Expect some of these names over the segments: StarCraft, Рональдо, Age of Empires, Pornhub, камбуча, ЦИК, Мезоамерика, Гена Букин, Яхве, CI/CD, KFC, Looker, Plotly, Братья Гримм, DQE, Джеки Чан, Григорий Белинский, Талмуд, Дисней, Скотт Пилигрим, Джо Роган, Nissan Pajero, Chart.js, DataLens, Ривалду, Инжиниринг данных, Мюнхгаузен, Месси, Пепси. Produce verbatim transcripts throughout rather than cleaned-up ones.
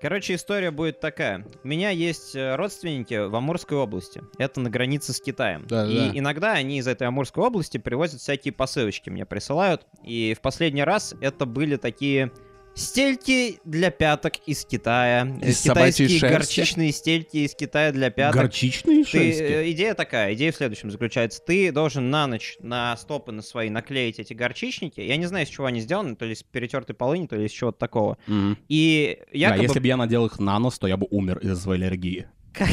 Короче, история будет такая. У меня есть родственники в Амурской области. Это на границе с Китаем. Да, и да. иногда они из этой Амурской области привозят всякие посылочки, мне присылают. И в последний раз это были такие стельки для пяток из Китая. Из Китайские горчичные стельки из Китая для пяток. Горчичные шерсти? Идея такая. Идея в следующем заключается. Ты должен на ночь на стопы на свои наклеить эти горчичники. Я не знаю, из чего они сделаны. То ли из перетертой полыни, то ли из чего-то такого. Mm-hmm. И якобы... А если бы я надел их на нос, то я бы умер из-за своей аллергии. Как,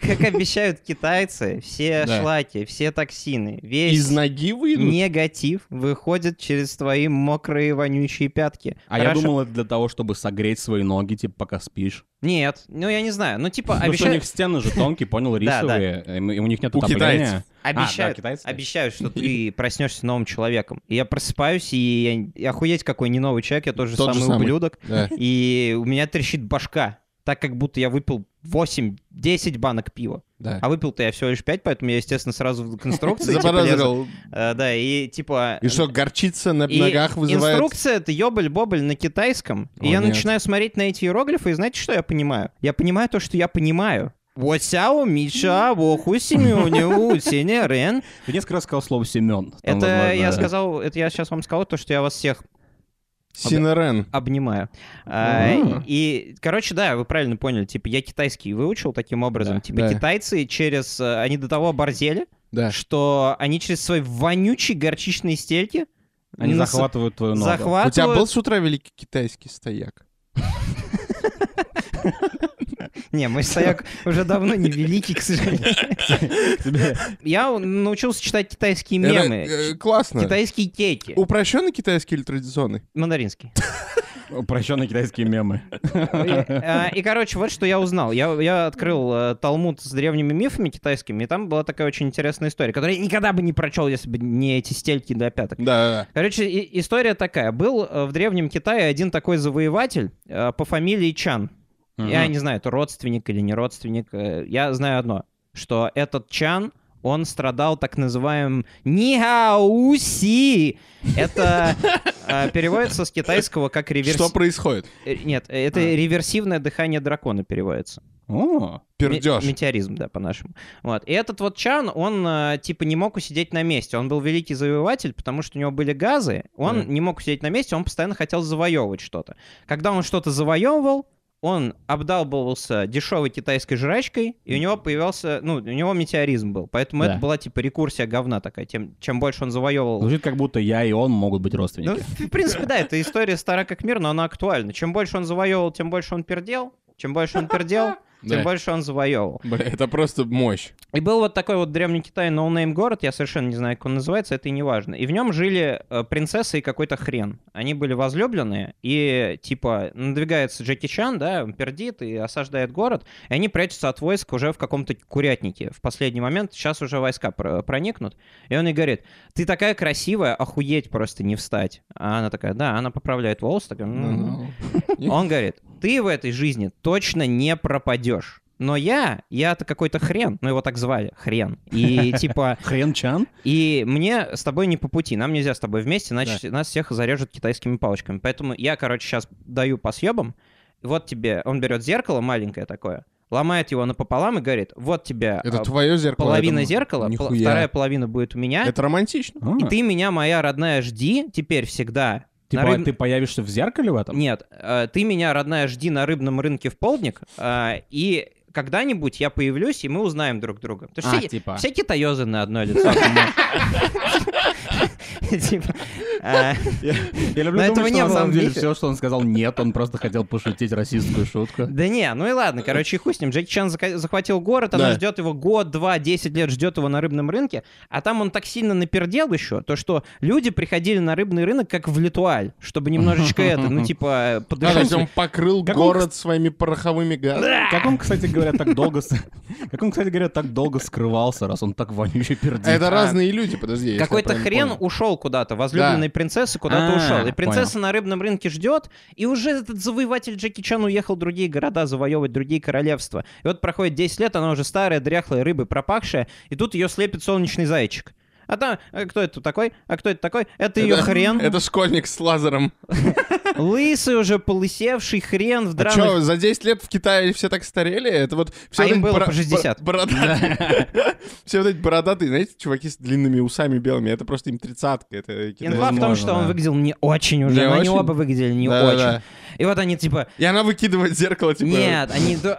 как обещают китайцы, все да. шлаки, все токсины, весь Из ноги выйдут? Негатив выходит через твои мокрые вонючие пятки. А Хорошо. Я думал, это для того, чтобы согреть свои ноги, типа, пока спишь. Нет, ну я не знаю, ну типа обещают... Потому что у них стены же тонкие, понял, рисовые, да, да. И у них нет утопления. Обещают, а, да, обещают, что ты проснешься новым человеком. И я просыпаюсь, и, я, и охуеть, какой не новый человек, я тоже Тот самый, же самый ублюдок. Да. И у меня трещит башка. Так как будто я выпил восемь-десять банок пива. Да. А выпил-то я всего лишь пять, поэтому я, естественно, сразу в конструкции заподозрил. Да, и типа... И что, горчица на ногах вызывает... Инструкция — это ёбль-бобль на китайском. И я начинаю смотреть на эти иероглифы, и знаете, что я понимаю? Я понимаю то, что я понимаю. Вот сяо, Миша, воху, Семёню, Сеня, Рен. Ты несколько раз сказал слово «Семён». Это я сказал, это я сейчас вам сказал, то, что я вас всех... Синерен. Обнимаю. А, и, короче, да, вы правильно поняли. Типа, я китайский выучил таким образом. Да, типа, да. китайцы через... Они до того оборзели, да. что они через свои вонючие горчичные стельки... Они нас... захватывают твою ногу. Захватывают... У тебя был с утра великий китайский стояк? Не, мой стояк уже давно не великий, к сожалению. Я научился читать китайские мемы. Классно. Китайские кеки. Упрощенный китайский или традиционный? Мандаринский. Упрощенные китайские мемы. И, короче, вот что я узнал. Я открыл Талмуд с древними мифами китайскими, и там была такая очень интересная история, которую я никогда бы не прочел, если бы не эти стельки до пяток. Да. Короче, история такая. Был в Древнем Китае один такой завоеватель по фамилии Чан. Uh-huh. Я не знаю, это родственник или не родственник. Я знаю одно, что этот Чан, он страдал так называемым нихауси. Это переводится с китайского как реверсивное... Что происходит? Нет, это реверсивное дыхание дракона переводится. О, пердеж. Метеоризм, да, по-нашему. Вот. И этот вот Чан, он типа не мог усидеть на месте. Он был великий завоеватель, потому что у него были газы. Он не мог усидеть на месте, он постоянно хотел завоевывать что-то. Когда он что-то завоевывал, он обдалбывался дешевой китайской жрачкой, и у него появился... Ну, у него метеоризм был, поэтому да. это была типа рекурсия говна такая. Тем, чем больше он завоевывал... Звучит, как будто я и он могут быть родственники. Ну, в принципе, да, эта история стара как мир, но она актуальна. Чем больше он завоевывал, тем больше он пердел. Чем больше он пердел, тем больше он завоевывал. Бля, это просто мощь. И был вот такой вот древний Китай ноунейм город, я совершенно не знаю, как он называется, это и не важно. И в нем жили э, принцессы и какой-то хрен. Они были возлюбленные, и типа надвигается Джеки Чан, да, он пердит и осаждает город, и они прячутся от войск уже в каком-то курятнике. В последний момент, сейчас уже войска пр- проникнут, и он ей говорит: ты такая красивая, охуеть просто не встать. А она такая, да, она поправляет волосы, такая... Он говорит: ты в этой жизни точно не пропадешь. Но я, я-то какой-то хрен. Ну, его так звали, хрен. И типа... Хрен Чан? И мне с тобой не по пути. Нам нельзя с тобой вместе, иначе нас всех зарежут китайскими палочками. Поэтому я, короче, сейчас даю по съебам. Вот тебе... Он берет зеркало маленькое такое, ломает его напополам и говорит: вот тебе это твое зеркало, половина зеркала, пол- вторая половина будет у меня. Это романтично. А-а-а. И ты меня, моя родная, жди теперь всегда... Типа рыб... ты появишься в зеркале в этом? Нет, ты меня, родная, жди на рыбном рынке в полдник, и когда-нибудь я появлюсь, и мы узнаем друг друга. Потому что а, все, типа... все китаёзы на одно лицо. Я люблю думать, что на самом деле все, что он сказал, нет, он просто хотел пошутить российскую шутку. Да не, ну и ладно, короче, хуй с ним. Джеки Чан захватил город, она ждет его год, два, десять лет ждет его на рыбном рынке, а там он так сильно напердел еще, то что люди приходили на рыбный рынок как в Литуаль, чтобы немножечко это, ну типа подышать. Он покрыл город своими пороховыми газами. Как он, кстати говоря, так долго, как он, кстати говоря, так долго скрывался, раз он так вонючий пердит. Это разные люди, подожди. Какой-то хрен ушел куда-то, возлюбленной да. принцессы куда-то А-а-а, ушел. И принцесса понял. На рыбном рынке ждет, и уже этот завоеватель Джеки Чан уехал в другие города завоевывать другие королевства. И вот проходит десять лет, она уже старая, дряхлая, рыбой пропахшая, и тут ее слепит солнечный зайчик. А там, а кто это такой? А кто это такой? Это, это ее хрен. Это школьник с лазером. Лысый уже, полысевший хрен в драных... А что, за десять лет в Китае все так старели? Это вот... Все а вот им было бор... по шестьдесят. Все вот эти бородатые, знаете, чуваки с длинными усами белыми, это просто им тридцатка. Инва в том, что он выглядел не очень уже. Они оба выглядели не очень. И вот они типа... И она выкидывает зеркало, типа... Нет,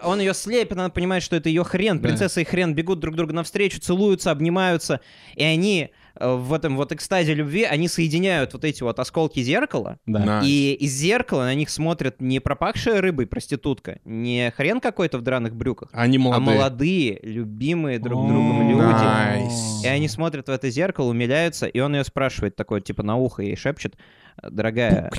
он ее слепит, она понимает, что это ее хрен. Принцесса и хрен бегут друг другу навстречу, целуются, обнимаются. И они... в этом вот экстазе любви, они соединяют вот эти вот осколки зеркала, да. И из зеркала на них смотрят не пропахшая рыбой проститутка, не хрен какой-то в драных брюках, они молодые. А молодые, любимые друг другом люди. Nice. И они смотрят в это зеркало, умиляются, и он ее спрашивает, такой типа на ухо ей шепчет: дорогая...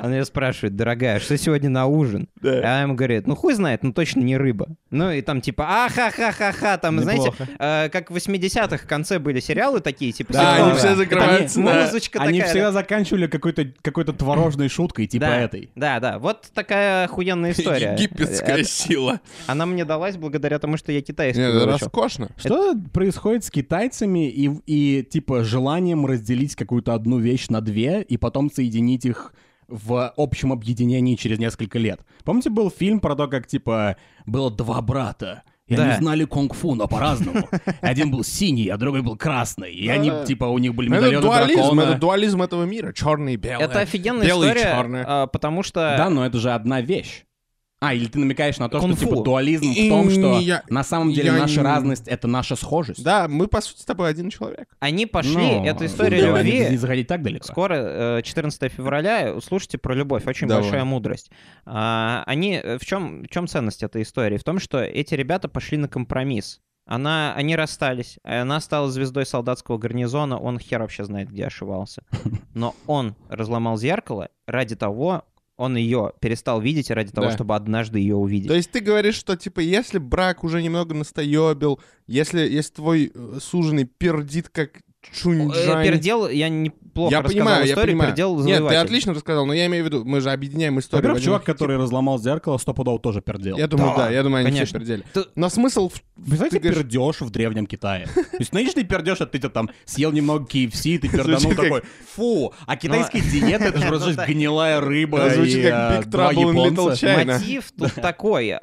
Он ее спрашивает: дорогая, что сегодня на ужин? Да. А она ему говорит: ну хуй знает, ну точно не рыба. Ну и там типа а-ха-ха-ха-ха, там, неплохо. Знаете, э, как в восьмидесятых в конце были сериалы такие, типа... Да, сериалы, они все закрываются. Они, да. такая, они всегда да. заканчивали какой-то какой-то творожной шуткой, типа да, этой. Да, да, вот такая охуенная история. Египетская это, сила. Она мне далась благодаря тому, что я китайский выучил. Роскошно. Что это... происходит с китайцами и, и типа желанием разделить какую-то одну вещь на две и потом соединить их в общем объединении через несколько лет. Помните, был фильм про то, как, типа, было два брата, и да. они знали кунг-фу, но по-разному. Один был синий, а другой был красный. И они, типа, у них были медальоны дракона. Это дуализм этого мира. Черный и белый. Это офигенная история, потому что... Да, но это же одна вещь. А, или ты намекаешь на то, что, типа, дуализм в том, что на самом деле наша разность — это наша схожесть. Да, мы, по сути, с тобой один человек. Они пошли, эта история любви... Не заходить так далеко. Скоро, четырнадцатого февраля, услышите про любовь, очень большая мудрость. Они... В чем ценность этой истории? В том, что эти ребята пошли на компромисс. Она, они расстались, она стала звездой солдатского гарнизона, он хер вообще знает, где ошивался. Но он разломал зеркало ради того... Он ее перестал видеть ради того, да. чтобы однажды ее увидеть. То есть ты говоришь, что, типа, если брак уже немного настоебил, если, если твой суженый пердит как Чунджань... Пердел, я неплохо я рассказал понимаю, историю, я понимаю. Пердел завоеватель. Нет, ты отлично рассказал, но я имею в виду, мы же объединяем историю. Во-первых, чувак, хит... который разломал зеркало, стопудово тоже пердел. Я думаю, да, да я думаю, они все пердели. Ты... Но смысл... В... Вы знаете, ты пердеж в Древнем Китае. То есть нынешний пердеж, а ты там съел немного кей эф си, ты перданул такой, фу, а китайская диета, это же просто гнилая рыба и два японца. Мотив тут такой,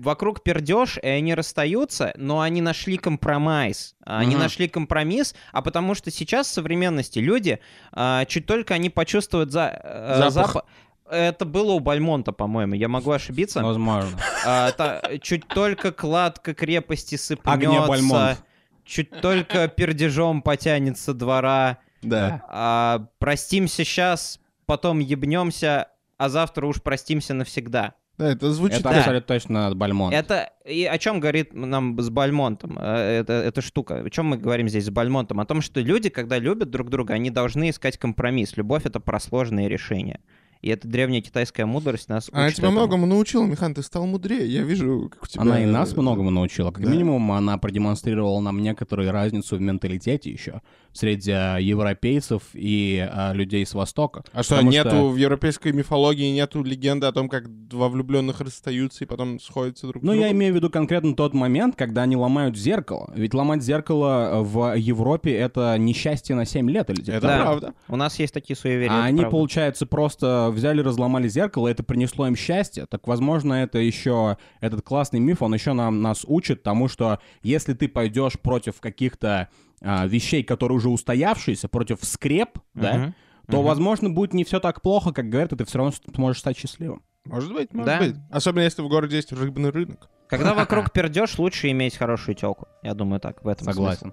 вокруг пердеж, и они расстаются, но они нашли компромисс. Они нашли компромисс, а потому что сейчас в современности люди, а, чуть только они почувствуют за, э, запах. запах... Это было у Бальмонта, по-моему, я могу ошибиться. Возможно. А, та, чуть только кладка крепости сыпнется, чуть только пердежом потянется двора. Да. А, простимся сейчас, потом ебнемся, а завтра уж простимся навсегда. Да, это звучит... Это да. абсолютно точно от Бальмонта. Это... И о чем говорит нам с Бальмонтом эта, эта штука? О чем мы говорим здесь с Бальмонтом? О том, что люди, когда любят друг друга, они должны искать компромисс. Любовь — это просложные решения. И эта древняя китайская мудрость нас учит. Она тебя этому. Многому научила, Михан, ты стал мудрее. Я вижу, как у тебя... Она и нас многому научила. Как да. минимум, она продемонстрировала нам некоторую разницу в менталитете еще среди европейцев и а, людей с Востока. А что, нету что... в европейской мифологии, нету легенды о том, как два влюбленных расстаются и потом сходятся друг к другу? Ну, я имею в виду конкретно тот момент, когда они ломают зеркало. Ведь ломать зеркало в Европе — это несчастье на семь лет. Или это да. правда. У нас есть такие суеверия. А они, правда. получается, просто... взяли, разломали зеркало, это принесло им счастье. Так, возможно, это еще этот классный миф, он еще нам, нас учит тому, что если ты пойдешь против каких-то а, вещей, которые уже устоявшиеся, против скреп, uh-huh. да, то, uh-huh. возможно, будет не все так плохо, как говорят, и ты все равно сможешь стать счастливым. Может быть, может да. быть. Особенно, если в городе есть рыбный рынок. Когда вокруг пердешь, лучше иметь хорошую телку. Я думаю, так, в этом согласен.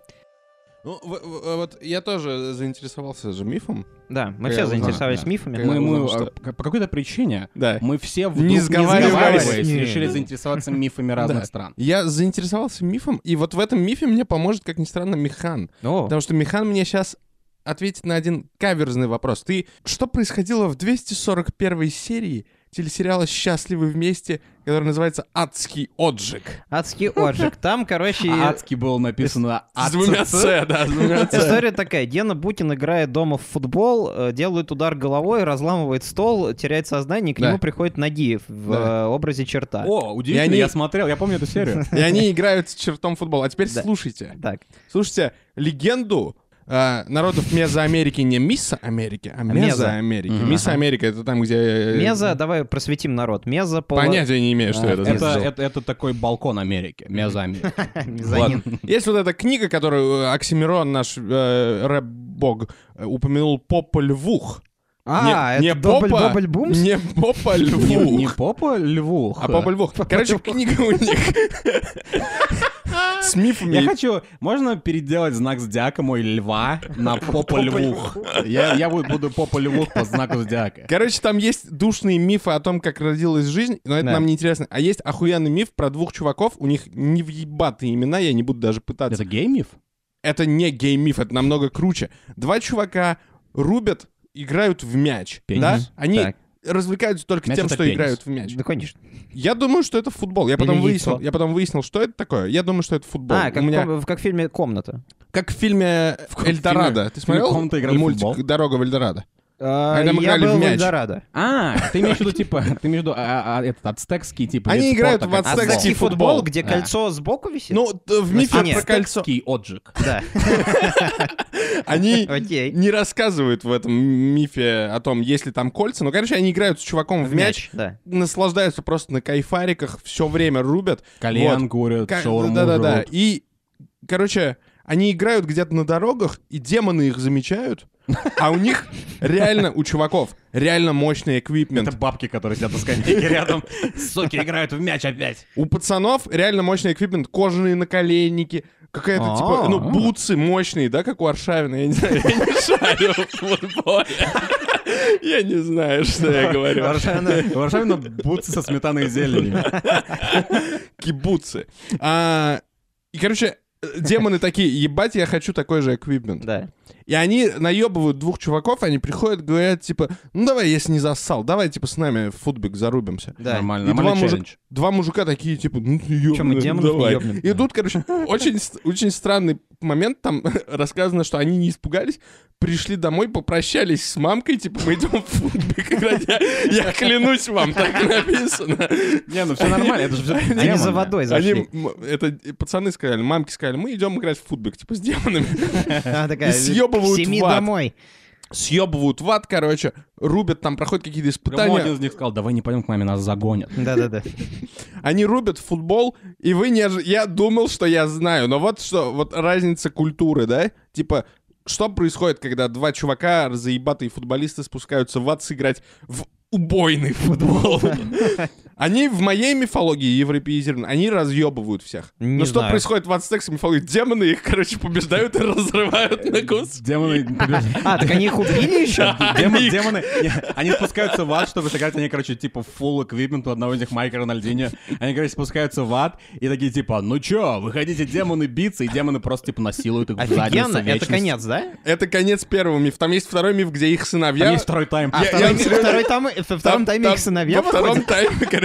Ну, вот я тоже заинтересовался же мифом. Да, мы все заинтересовались да. мифами. Мы, мы, узнал, что... По какой-то причине да. мы все вдруг, не сговариваясь, решили заинтересоваться мифами разных да. стран. Я заинтересовался мифом, и вот в этом мифе мне поможет, как ни странно, Михан. О. Потому что Михан мне сейчас ответит на один каверзный вопрос. Ты... Что происходило в двести сорок первой серии телесериала «Счастливы вместе», который называется «Адский отжиг». «Адский отжиг». Там, короче... «Адский» было написано «Адц». С двумя «С», да, с двумя «С». История такая. Гена Букин играет дома в футбол, делает удар головой, разламывает стол, теряет сознание, и к нему приходит Нагиев в образе черта. О, удивительно, я смотрел, я помню эту серию. И они играют с чертом в футбол. А теперь слушайте. Слушайте легенду народов Мезоамерики, не Мисса Америки, а Мезоамерики. Мисса Америка — это там, где... Мезо, давай просветим народ. Мезо... Понятия не имею, что это. Это такой балкон Америки. Мезоамерика. Есть вот эта книга, которую Оксимирон, наш рэп-бог, упомянул, «Пополь-Вух». А, не, это Пополь-Бум? Не Пополь-Вух. Не Пополь-Вух. А Пополь-Вух. Короче, книга у них... С мифами. Я хочу... Можно переделать знак зодиака мой льва на Пополь-Вух? Я, я буду Пополь-Вух по знаку зодиака. Короче, там есть душные мифы о том, как родилась жизнь, но это да. нам не интересно. А есть охуенный миф про двух чуваков, у них невъебатые имена, я не буду даже пытаться. Это гей-миф? Это не гей-миф, это намного круче. Два чувака рубят, играют в мяч. Пенис. Да? Они... Так. развлекаются только мяч тем, что пенис. Играют в мяч. Да, конечно. Я думаю, что это футбол. Я потом, выяснил, я потом выяснил, что это такое. Я думаю, что это футбол. А, как, меня... в, как в фильме «Комната». Как в фильме в «Эльдорадо». Фильме... Ты смотрел «Комната» играли мультик футбол? «Дорога в Эльдорадо»? А, когда мы я играли был в мяч. Эльдорадо. А, ты имеешь в виду, типа, ты между а, а, этот ацтекский, типа... Они играют в ацтекский футбол, футбол, где а. кольцо сбоку висит? Ну, в мифе про кольцо. Ацтекский отжиг. Да. Они okay. не рассказывают в этом мифе о том, есть ли там кольца. Но, короче, они играют с чуваком в, в мяч, мяч да. наслаждаются просто на кайфариках, все время рубят. Кальян вот. Курят, К... шаурму да, да, да. И, короче... Они играют где-то на дорогах, и демоны их замечают, а у них реально, у чуваков, реально мощный эквипмент. Это бабки, которые сидят на скамейке рядом. Суки, играют в мяч опять. У пацанов реально мощный эквипмент. Кожаные наколенники, какая-то типа, ну, бутсы мощные, да, как у Аршавина. Я не знаю, я не шарю в футболе. Я не знаю, что я говорю. У Аршавина бутсы со сметаной и зеленью. Кибутсы. И, короче... Демоны такие, ебать, я хочу такой же эквипмент. Да. И они наебывают двух чуваков, они приходят, говорят, типа, ну давай, если не зассал, давай, типа, с нами в футбик зарубимся. Да. Нормально, и нормальный два, мужик, два мужика такие, типа, ну ёбаный, давай. И тут, короче, очень, очень странный момент, там рассказано, что они не испугались, пришли домой, попрощались с мамкой, типа, мы идем в футбик играть. Я клянусь вам, так написано. Не, ну все нормально, это же все демоны. Они за водой зашли. Это пацаны сказали, мамки сказали, мы идем играть в футбик, типа, с демонами. Она такая... Съебывают Семи в ад. Домой. Съебывают в ад, короче. Рубят, там проходят какие-то испытания. Кому один из них сказал, давай не пойдем к маме, нас загонят. Да-да-да. Они рубят футбол, и вы не... Я думал, что я знаю, но вот что, вот разница культуры, да? Типа, что происходит, когда два чувака, заебатые футболисты, спускаются в ад сыграть в убойный футбол? Они в моей мифологии европеизированы, они разъебывают всех. Не Но знаю. Что происходит в ацтекской мифологии? Демоны их, короче, побеждают и разрывают на куски. Демоны побеждают. А, так они их убили еще? Демоны, они спускаются в ад, чтобы сыграть, они, короче, типа full equipment у одного из них майка Рональдиньо. Они, короче, спускаются в ад и такие, типа, ну чё, выходите, демоны биться, и демоны просто, типа, насилуют их в задницу. Это конец, да? Это конец первого мифа. Там есть второй миф, где их сыновья... Там есть второй тайм. Во втором тайме их сыновья выходят?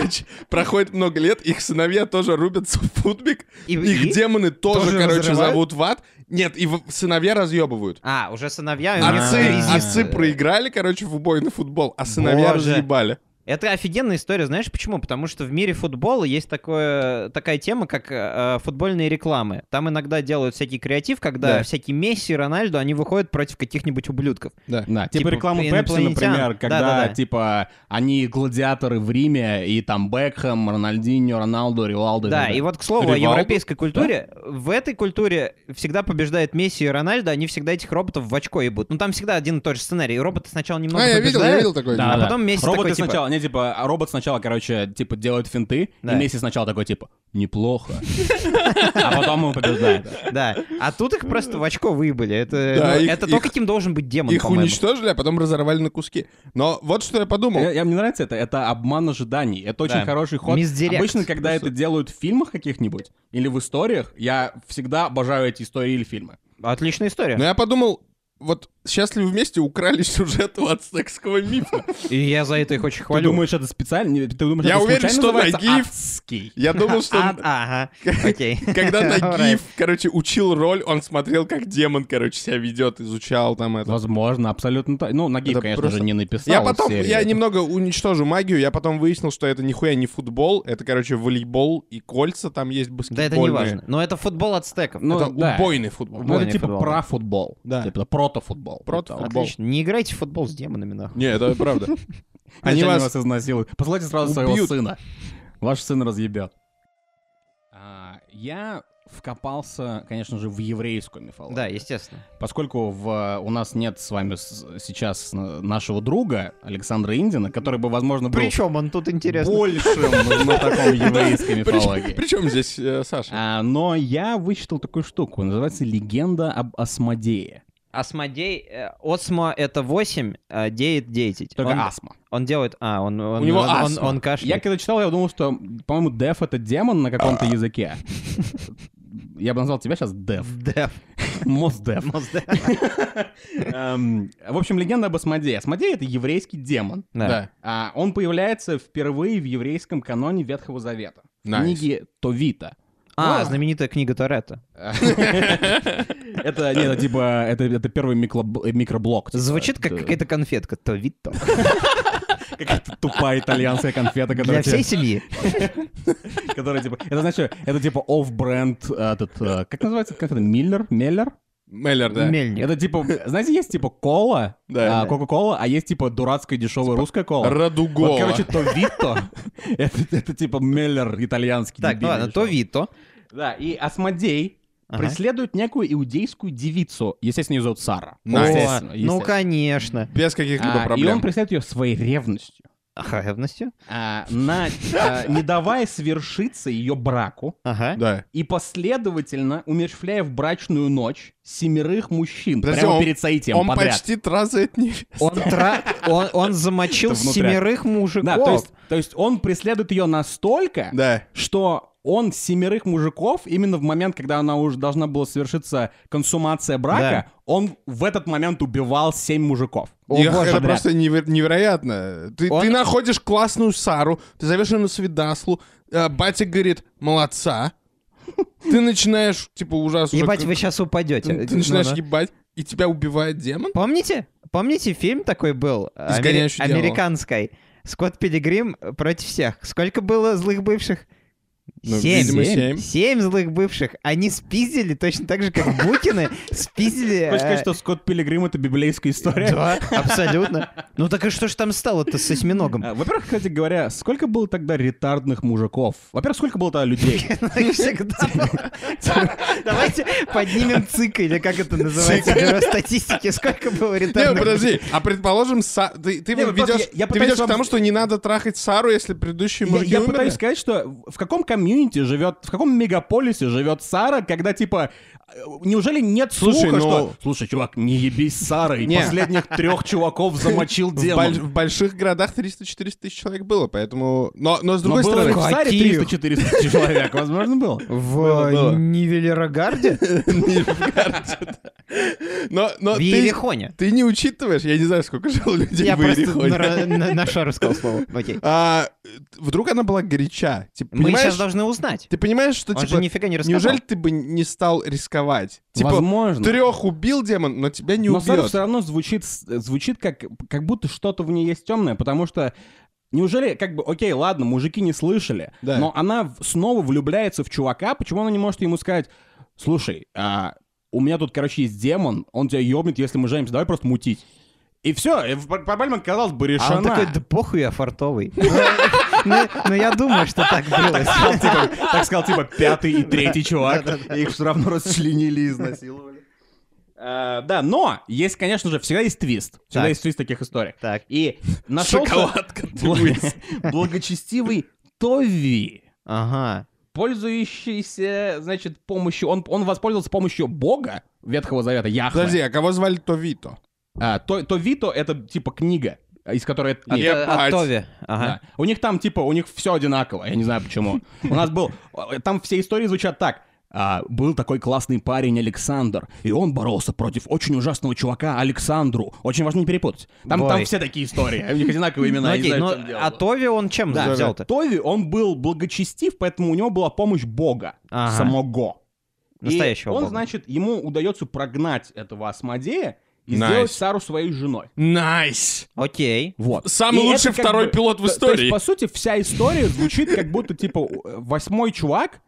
Короче, проходит много лет, их сыновья тоже рубятся в футбик, и, их и? Демоны тоже, тоже короче, разрывают? Зовут в ад. Нет, и в... сыновья разъебывают. А, уже сыновья... Отцы, отцы проиграли, короче, в убойный футбол, а сыновья Боже. разъебали. Это офигенная история, знаешь почему? Потому что в мире футбола есть такое, такая тема, как э, футбольные рекламы. Там иногда делают всякий креатив, когда да. всякие Месси и Рональдо, они выходят против каких-нибудь ублюдков. Да, да. Типа, типа рекламу Пепси, например, когда, да, да, да. типа, они гладиаторы в Риме, и там Бекхэм, Рональдиньо, Роналду, Ривалду. Да, да, и вот, к слову, Ривалду? О европейской культуре. Да? В этой культуре всегда побеждает Месси и Рональдо, они всегда этих роботов в очко ебут. Ну, там всегда один и тот же сценарий. Роботы сначала немного а, побеждают, я видел, я видел такой, да, а да. потом Месси роботы такой, типа... Сначала, не, типа, робот сначала, короче, типа, делает финты, да. и Месси сначала такой, типа, неплохо, а потом его побеждает. Да, а тут их просто в очко выебали, это то, каким должен быть демон, по-моему. Их уничтожили, а потом разорвали на куски. Но вот что я подумал. Мне нравится это, это обман ожиданий, это очень хороший ход. Обычно, когда это делают в фильмах каких-нибудь или в историях, я всегда обожаю эти истории или фильмы. Отличная история. Но я подумал, вот... «Счастливы вместе» украли сюжет у ацтекского мифа. И я за это их очень хвалю. Ты думаешь, это специально? Ты думаешь, я это уверен, что Нагиев... Я думал, что... Ага, окей. Когда Нагиев, короче, учил роль, он смотрел, как демон, короче, себя ведет, изучал там это. Возможно, абсолютно так. Ну, Нагиев, конечно же, не написал. Я потом, я немного уничтожу магию, я потом выяснил, что это нихуя не футбол, это, короче, волейбол и кольца, там есть баскетбольные. Да, это не важно. Но это футбол ацтеков. Это убойный футбол. Это типа профутбол. Типа протофутбол. Протофутбол. Отлично. Не играйте в футбол с демонами, нахуй. Не, это правда. Они вас изнасилуют. Посылайте сразу своего сына. Ваш сын разъебят. Я вкопался, конечно же, в еврейскую мифологию. Да, естественно. Поскольку в, у нас нет с вами с, сейчас нашего друга Александра Индина, который бы, возможно, был... Причем он тут интересно. Большим на таком еврейской мифологии. Причем здесь Саша? Но я вычитал такую штуку. Называется «Легенда об Асмодее». Асмодей, Осмо это восемь, а Деет десять. Только он, Асма. Он делает... А, он, он, У него он, Асма. Он, он кашляет. Я когда читал, я думал, что, по-моему, Деф это демон на каком-то языке. Я бы назвал тебя сейчас Деф. Деф. Мосдеф. Мосдеф. В общем, легенда об Асмодее. Асмодей — это еврейский демон. Да. Он появляется впервые в еврейском каноне Ветхого Завета. В книге Товита. А, знаменитая книга Торетто. Это, нет, типа, это первый микроблок. Звучит как какая-то конфетка. Товитто. Какая-то тупая итальянская конфета, которая... Для всей семьи. Которая, типа... Это, значит, это, типа, офф-бренд... Как называется эта конфета? Миллер? Меллер? Меллер, да. Мельник. Это типа, знаете, есть типа кола, да, а, кока-кола, а есть типа дурацкая дешевая типа русская кола. Радугола. Вот, короче, Товито. это, это типа Меллер итальянский. Так, ладно, Товито. Да, и Асмодей ага. преследует некую иудейскую девицу. Естественно, ее зовут Сара. О, естественно, естественно. Ну, конечно. Без каких-либо а, проблем. И он преследует ее своей ревностью. Ревностью? А, на, а, не давая свершиться ее браку ага. да. и последовательно умерщвляя в брачную ночь семерых мужчин. Подожди, прямо он, перед соитием он подряд. Он почти тразает невесту. Он, тра... он, он замочил семерых мужиков. Да, то, есть, то есть он преследует ее настолько, да. что... Он семерых мужиков, именно в момент, когда она уже должна была совершиться консумация брака, да. он в этот момент убивал семь мужиков. О, Боже, это брат. Просто неверо- невероятно. Ты, он... ты находишь классную Сару, ты зовешь ее на свидаслу, э, батя говорит «молодца», ты начинаешь, типа, ужасно... Ебать, вы сейчас упадете. Ты начинаешь ебать, и тебя убивает демон. Помните? Помните, фильм такой был? Американский. Скотт Пилигрим против всех. Сколько было злых бывших? Ну, семь, видимо, семь. семь злых бывших. Они спиздили точно так же, как Букины спиздили... Хочешь сказать, что Скотт Пилигрим — это библейская история? Да, абсолютно. Ну так и что же там стало-то с осьминогом? Во-первых, кстати говоря, сколько было тогда ретардных мужиков? Во-первых, сколько было тогда людей? Давайте поднимем ЦИК, или как это называется, бюро статистики. Сколько было ретардных... Нет, подожди, а предположим, ты ведешь к тому, что не надо трахать Сару, если предыдущие мужики умерли? Я пытаюсь сказать, что в каком комментарии живет, в каком мегаполисе живет Сара, когда, типа, неужели нет слуха, Слушай, ну... что... Слушай, чувак, не ебись Сарой, последних трех чуваков замочил демон. В больших городах триста-четыреста тысяч человек было, поэтому... Но, но с другой но стороны... в Саре триста-четыреста тысяч человек, возможно, было? В Нивелерогарде? В Иерихоне. Ты не учитываешь, я не знаю, сколько жило людей в Иерихоне. Я просто на шару сказал слово. Вдруг она была горяча. Мы сейчас должны узнать. Ты понимаешь, что, типа, неужели ты бы не стал рисковать? Типа, возможно. Трех убил демон, но тебя не убьет. Но Сара все равно звучит, звучит как, как будто что-то в ней есть темное, потому что неужели, как бы, окей, ладно, мужики не слышали, да. но она снова влюбляется в чувака, почему она не может ему сказать, слушай, а, у меня тут, короче, есть демон, он тебя ебнет, если мы женимся, давай просто мутить. И все, проблема, казалось бы, решена. А он такой, да похуй, я фартовый. Но я думаю, что так было. Так сказал, типа, пятый и третий чувак. Их все равно расчленили и изнасиловали. Да, но есть, конечно же, всегда есть твист. Всегда есть твист в таких историях. И нашелся благочестивый Тови. Ага. Пользующийся, значит, помощью... Он воспользовался помощью бога Ветхого Завета, Яхве. Подожди, а кого звали Товито? А, то, Товито — это, типа, книга, из которой... От, это, от Тови. Ага. Да. У них там, типа, у них все одинаково. Я не знаю, почему. У нас был... Там все истории звучат так. А, был такой классный парень Александр, и он боролся против очень ужасного чувака Александру. Очень важно не перепутать. Там, там все такие истории. У них одинаковые имена. А Тови он чем взял-то? Тови, он был благочестив, поэтому у него была помощь Бога. Самого. Настоящего Бога. Он, значит, ему удается прогнать этого Асмодея и сделать Сару своей женой. Найс! Окей. Вот. Самый лучший второй пилот в истории. То есть, по сути, вся история звучит как будто, типа, восьмой чувак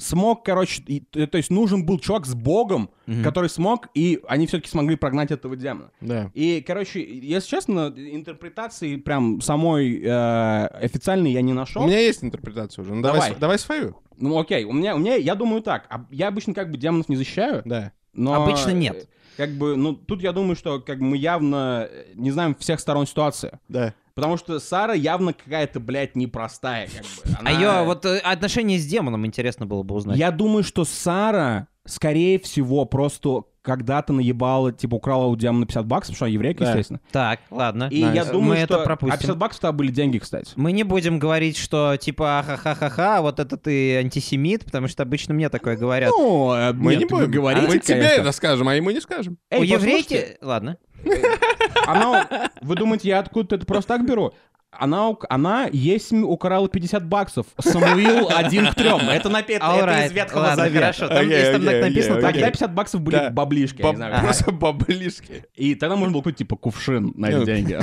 смог, короче, и, то есть нужен был чувак с богом, mm-hmm. который смог, и они все-таки смогли прогнать этого демона. Yeah. И, короче, если честно, интерпретации прям самой э, официальной я не нашел. У меня есть интерпретация уже. Ну, давай. Давай, давай свою. Ну, окей. У меня, у меня, я думаю так. Я обычно как бы демонов не защищаю. Да. Но обычно нет. Как бы, ну, тут я думаю, что как бы мы явно не знаем всех сторон ситуации. Да. Потому что Сара явно какая-то, блядь, непростая, как бы. Она... А ее вот отношение с демоном интересно было бы узнать. Я думаю, что Сара, скорее всего, просто когда-то наебала, типа, украла у демона пятьдесят баксов, потому что она еврейка, да. естественно. Так, ладно. И nice. Я думаю, мы что... это пропустим. А пятьдесят баксов тогда были деньги, кстати. Мы не будем говорить, что, типа, ха-ха-ха-ха, вот это ты антисемит, потому что обычно мне такое говорят. Ну, мы нет, не будем говорить. А мы тебе это скажем, а ему не скажем. Эй, у еврейки... Ладно. Она, вы думаете, я откуда-то это просто так беру? Она, она есть украла пятьдесят баксов. Самуил один к трем. Это, напи- это right. из Ветхого Ладно, Завета. Хорошо, там, okay, есть, там okay, написано, okay, okay. тогда пятьдесят баксов были да. баблишки. Баб... Знаю, просто баблишки. И тогда можно было купить, типа, кувшин на эти деньги.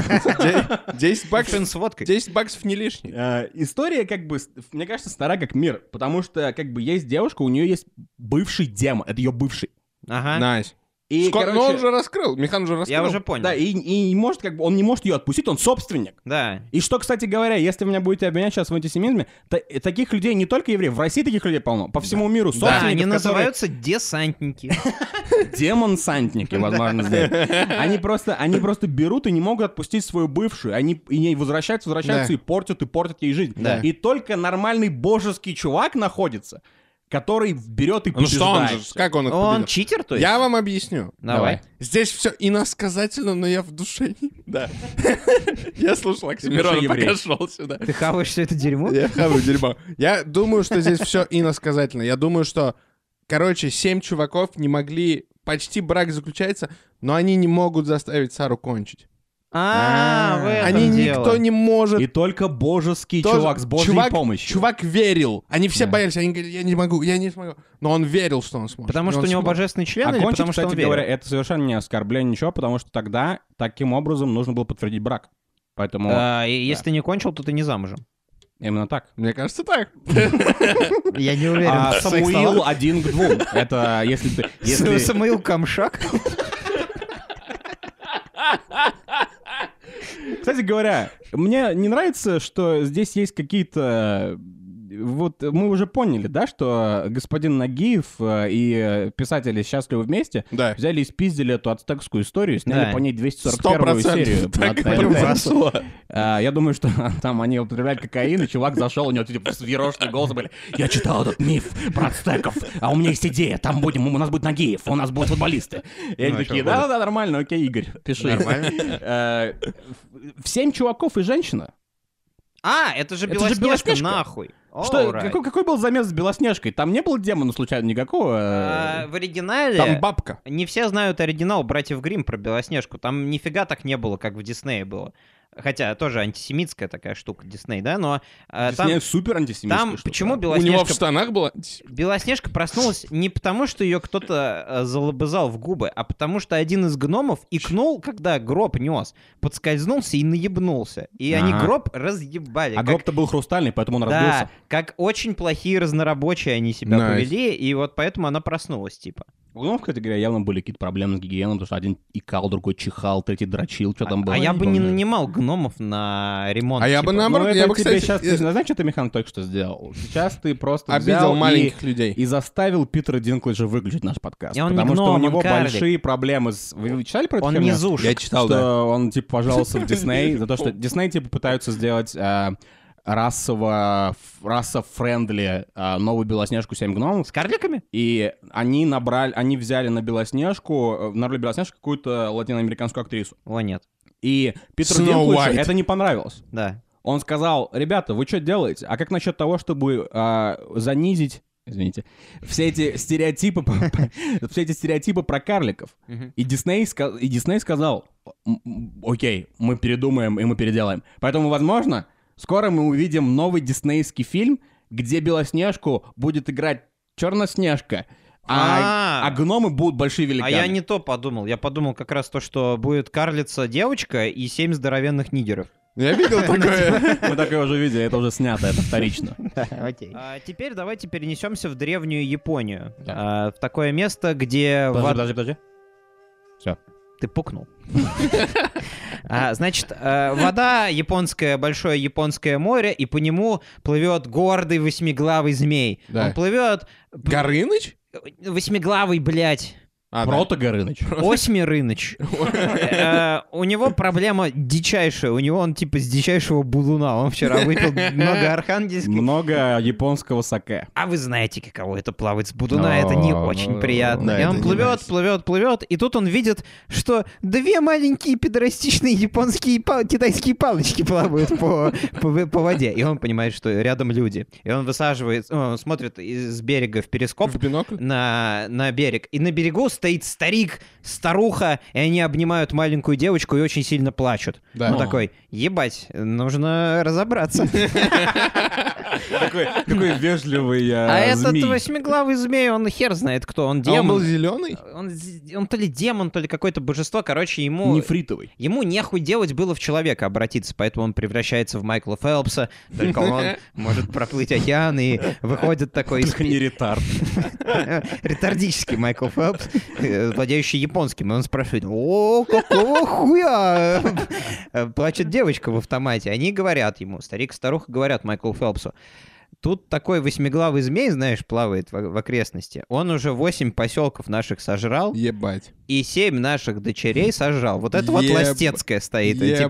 десять баксов не лишний. История, как бы, мне кажется, стара как мир. Потому что, как бы, есть девушка, у нее есть бывший демон. Это ее бывший. Ага. Найс. И, Скотт, короче, но он же раскрыл, Михан уже раскрыл. Я уже понял. Да, и, и может, как бы, он не может ее отпустить, он собственник. Да. И что, кстати говоря, если вы меня будете обвинять сейчас в антисемизме, то, таких людей не только евреи, в России таких людей полно, по всему да. миру собственников. Да, они называются которые... десантники. Демон-сантники, возможно, здесь. Они просто берут и не могут отпустить свою бывшую. Они возвращаются, возвращаются и портят, и портят ей жизнь. И только нормальный божеский чувак находится, который берет и побеждает. Ну что он же, как он их победил? Он читер, то есть? Я вам объясню. Давай. Давай. Здесь все иносказательно, но я в душе не... Да. Я слушал Оксимирона, пока шел сюда. Ты хаваешь все это дерьмо? Я хаваю дерьмо. Я думаю, что здесь все иносказательно. Я думаю, что, короче, семь чуваков не могли... Почти брак заключается, но они не могут заставить Сару кончить. А, в этом они дело. Никто не может. И только божеский Тоже... чувак с божьей чувак, помощью. Чувак верил. Они все да. боялись. Они говорили, я не могу, я не смогу. Но он верил, что он сможет. Потому что у него смог. Божественный член, а или кончить, потому что, кстати говоря, это совершенно не оскорбление, ничего, потому что тогда таким образом нужно было подтвердить брак. Поэтому... А, да. Если ты не кончил, то ты не замужем. Именно так. Мне кажется, так. Я не уверен. Самуил один к двум. Это если ты... Самуил Камшак. Кстати говоря, мне не нравится, что здесь есть какие-то... Вот мы уже поняли, да, что господин Нагиев и писатели «Счастливы вместе» да. взяли и спиздили эту ацтекскую историю, сняли да. по ней двести сорок первую серию. сто процентов так а, я думаю, что там они употребляли кокаин, и чувак зашел, у него типа свирошные голосы были. Я читал этот миф про ацтеков, а у меня есть идея, там будем, у нас будет Нагиев, у нас будут футболисты. И они ну, такие, да-да-да, нормально, окей, Игорь, пиши. Нормально. Семь чуваков и женщина. А, это же Белоснежка, это же Белоснежка. Нахуй. Что, right. какой, какой был замес с Белоснежкой? Там не было демона, случайно, никакого? А, в оригинале... Там бабка. Не все знают оригинал «Братьев Гримм» про Белоснежку. Там нифига так не было, как в Диснее было. Хотя тоже антисемитская такая штука Дисней, да, но... Э, Дисней супер антисемитская там штука. Почему Белоснежка... У него в штанах была... Белоснежка проснулась не потому, что ее кто-то э, залобызал в губы, а потому что один из гномов икнул, когда гроб нес, подскользнулся и наебнулся. И а-а-а. Они гроб разъебали. А как... гроб-то был хрустальный, поэтому он да, разбился. Как очень плохие разнорабочие они себя nice. Повели, и вот поэтому она проснулась, типа. У гномов, кстати говоря, явно были какие-то проблемы с гигиеной, потому что один икал, другой чихал, третий дрочил, что а, там было. А я бы не нанимал гномов на ремонт. А типа. Я бы наоборот, ну, я бы, кстати... Сейчас... Я... Знаешь, что ты, Михан, только что сделал? Сейчас ты просто обидел взял маленьких и... людей и заставил Питера Динклэйджа выключить наш подкаст. Потому гном, что у него большие проблемы с... Вы читали про это? Он низушек. Я читал, что да. он, типа, пожаловался в Дисней за то, что Дисней, типа, пытаются сделать... расово, расово-френдли а, новую Белоснежку «Семь гномов». С карликами? И они набрали, они взяли на Белоснежку, на роль Белоснежки какую-то латиноамериканскую актрису. О, нет. И Питеру Динклэйджу это не понравилось. Да. Он сказал, ребята, вы что делаете? А как насчет того, чтобы а, занизить Извините. Все эти стереотипы, все эти стереотипы про карликов. И Дисней сказал, окей, мы передумаем и мы переделаем. Поэтому, возможно, скоро мы увидим новый диснейский фильм, где Белоснежку будет играть Черноснежка, а, а гномы будут большие великаны. А я не то подумал. Я подумал как раз то, что будет карлица девочка и семь здоровенных нигеров. Я видел такое. Мы такое уже видели, это уже снято, это вторично. Теперь давайте перенесемся в древнюю Японию. В такое место, где... Подожди, подожди, подожди. Все. Ты пукнул. А, значит, э, вода японская, большое японское море, и по нему плывет гордый восьмиглавый змей. Да. Он плывет... Горыныч? Восьмиглавый, блядь. А, Прото-Горыныч. Осьмирыныч. У него проблема дичайшая. У него он типа с дичайшего булуна. Он вчера выпил много архангельских... Много японского саке. А вы знаете, каково это плавать с булуна. Это не очень приятно. И он плывет, плывет, плывет. И тут он видит, что две маленькие пидорастичные японские китайские палочки плавают по воде. И он понимает, что рядом люди. И он высаживает... Он смотрит с берега в перископ на берег. И на берегу стоит старик, старуха, и они обнимают маленькую девочку и очень сильно плачут. Да. Он такой, ебать, нужно разобраться. Такой вежливый змей. А этот восьмиглавый змей, он хер знает кто, он демон. Он был зеленый? Он то ли демон, то ли какое-то божество, короче, ему... Нефритовый. Ему нехуй делать было в человека обратиться, поэтому он превращается в Майкла Фелпса, только он может проплыть океан и выходит такой... Только не ретард. Ретардический Майкл Фелпс, владеющий японским. И он спрашивает, о, какого хуя? Плачет девочка в автомате. Они говорят ему, старик и старуха говорят Майклу Фелпсу, тут такой восьмиглавый змей, знаешь, плавает в, в окрестности. Он уже восемь поселков наших сожрал. Ебать. И семь наших дочерей сожрал. Вот это Еб... вот Ластецкая стоит. Ебать. И,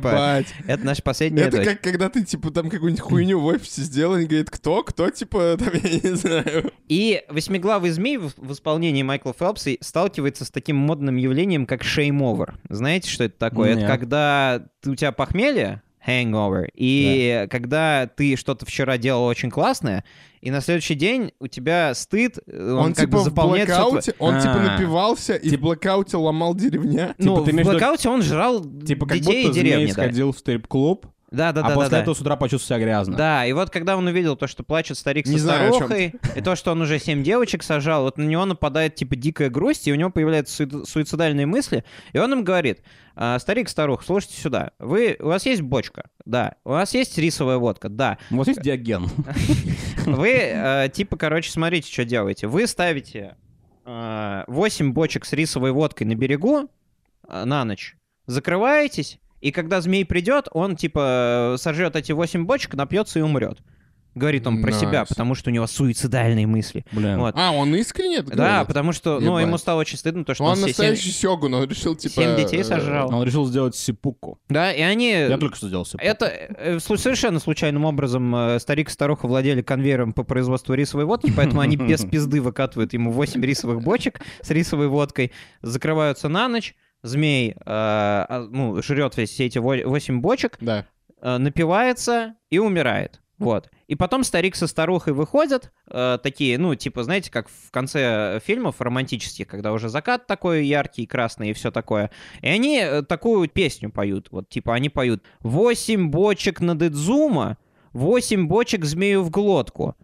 типа, это наш последний. Это дочь. Как когда ты, типа, там какую-нибудь хуйню в офисе сделал, и говорит, кто, кто, типа, там, я не знаю. И восьмиглавый змей в, в исполнении Майкла Фелпса сталкивается с таким модным явлением, как шеймовер. Знаете, что это такое? Нет. Это когда ты, у тебя похмелье, hangover. И да. когда ты что-то вчера делал очень классное, и на следующий день у тебя стыд, он, он как типа бы заполняет... Блэкауте, твое... Он а -а -а. типа напивался, и типа... в блэкауте ломал деревня. Ну, типа, в между... блэкауте он жрал типа, детей и деревни. Типа как будто змей сходил да. в стрип-клуб, да, да, а да, после да, этого да. с утра почувствовал себя грязно. Да, и вот когда он увидел то, что плачет старик со старухой, и то, что он уже семь девочек сажал, вот на него нападает типа дикая грусть, и у него появляются суи- суицидальные мысли, и он им говорит, старик, старух, слушайте сюда, вы, у вас есть бочка, да, у вас есть рисовая водка, да. У вас есть диаген. Вы типа, короче, смотрите, что делаете. Вы ставите восемь бочек с рисовой водкой на берегу на ночь, закрываетесь, и когда змей придет, он, типа, сожрет эти восемь бочек, напьется и умрет. Говорит он про nice. себя, потому что у него суицидальные мысли. Вот. А, он искренне это говорит? Да, потому что ну, ему стало очень стыдно, то, что он, он настоящий сёгун, он решил, типа... семь детей сожрал. Он решил сделать сиппуку. Да, и они... Я только что сделал сиппуку. Это совершенно случайным образом старик и старуха владели конвейером по производству рисовой водки, поэтому они без пизды выкатывают ему восемь рисовых бочек с рисовой водкой, закрываются на ночь, змей э, ну, жрет все эти восемь бочек, да. э, напивается и умирает. Вот. И потом старик со старухой выходят, э, такие, ну, типа, знаете, как в конце фильмов романтических, когда уже закат такой яркий, красный и все такое. И они э, такую песню поют. Вот, типа, они поют «Восемь бочек на Дэдзума, восемь бочек змею в глотку,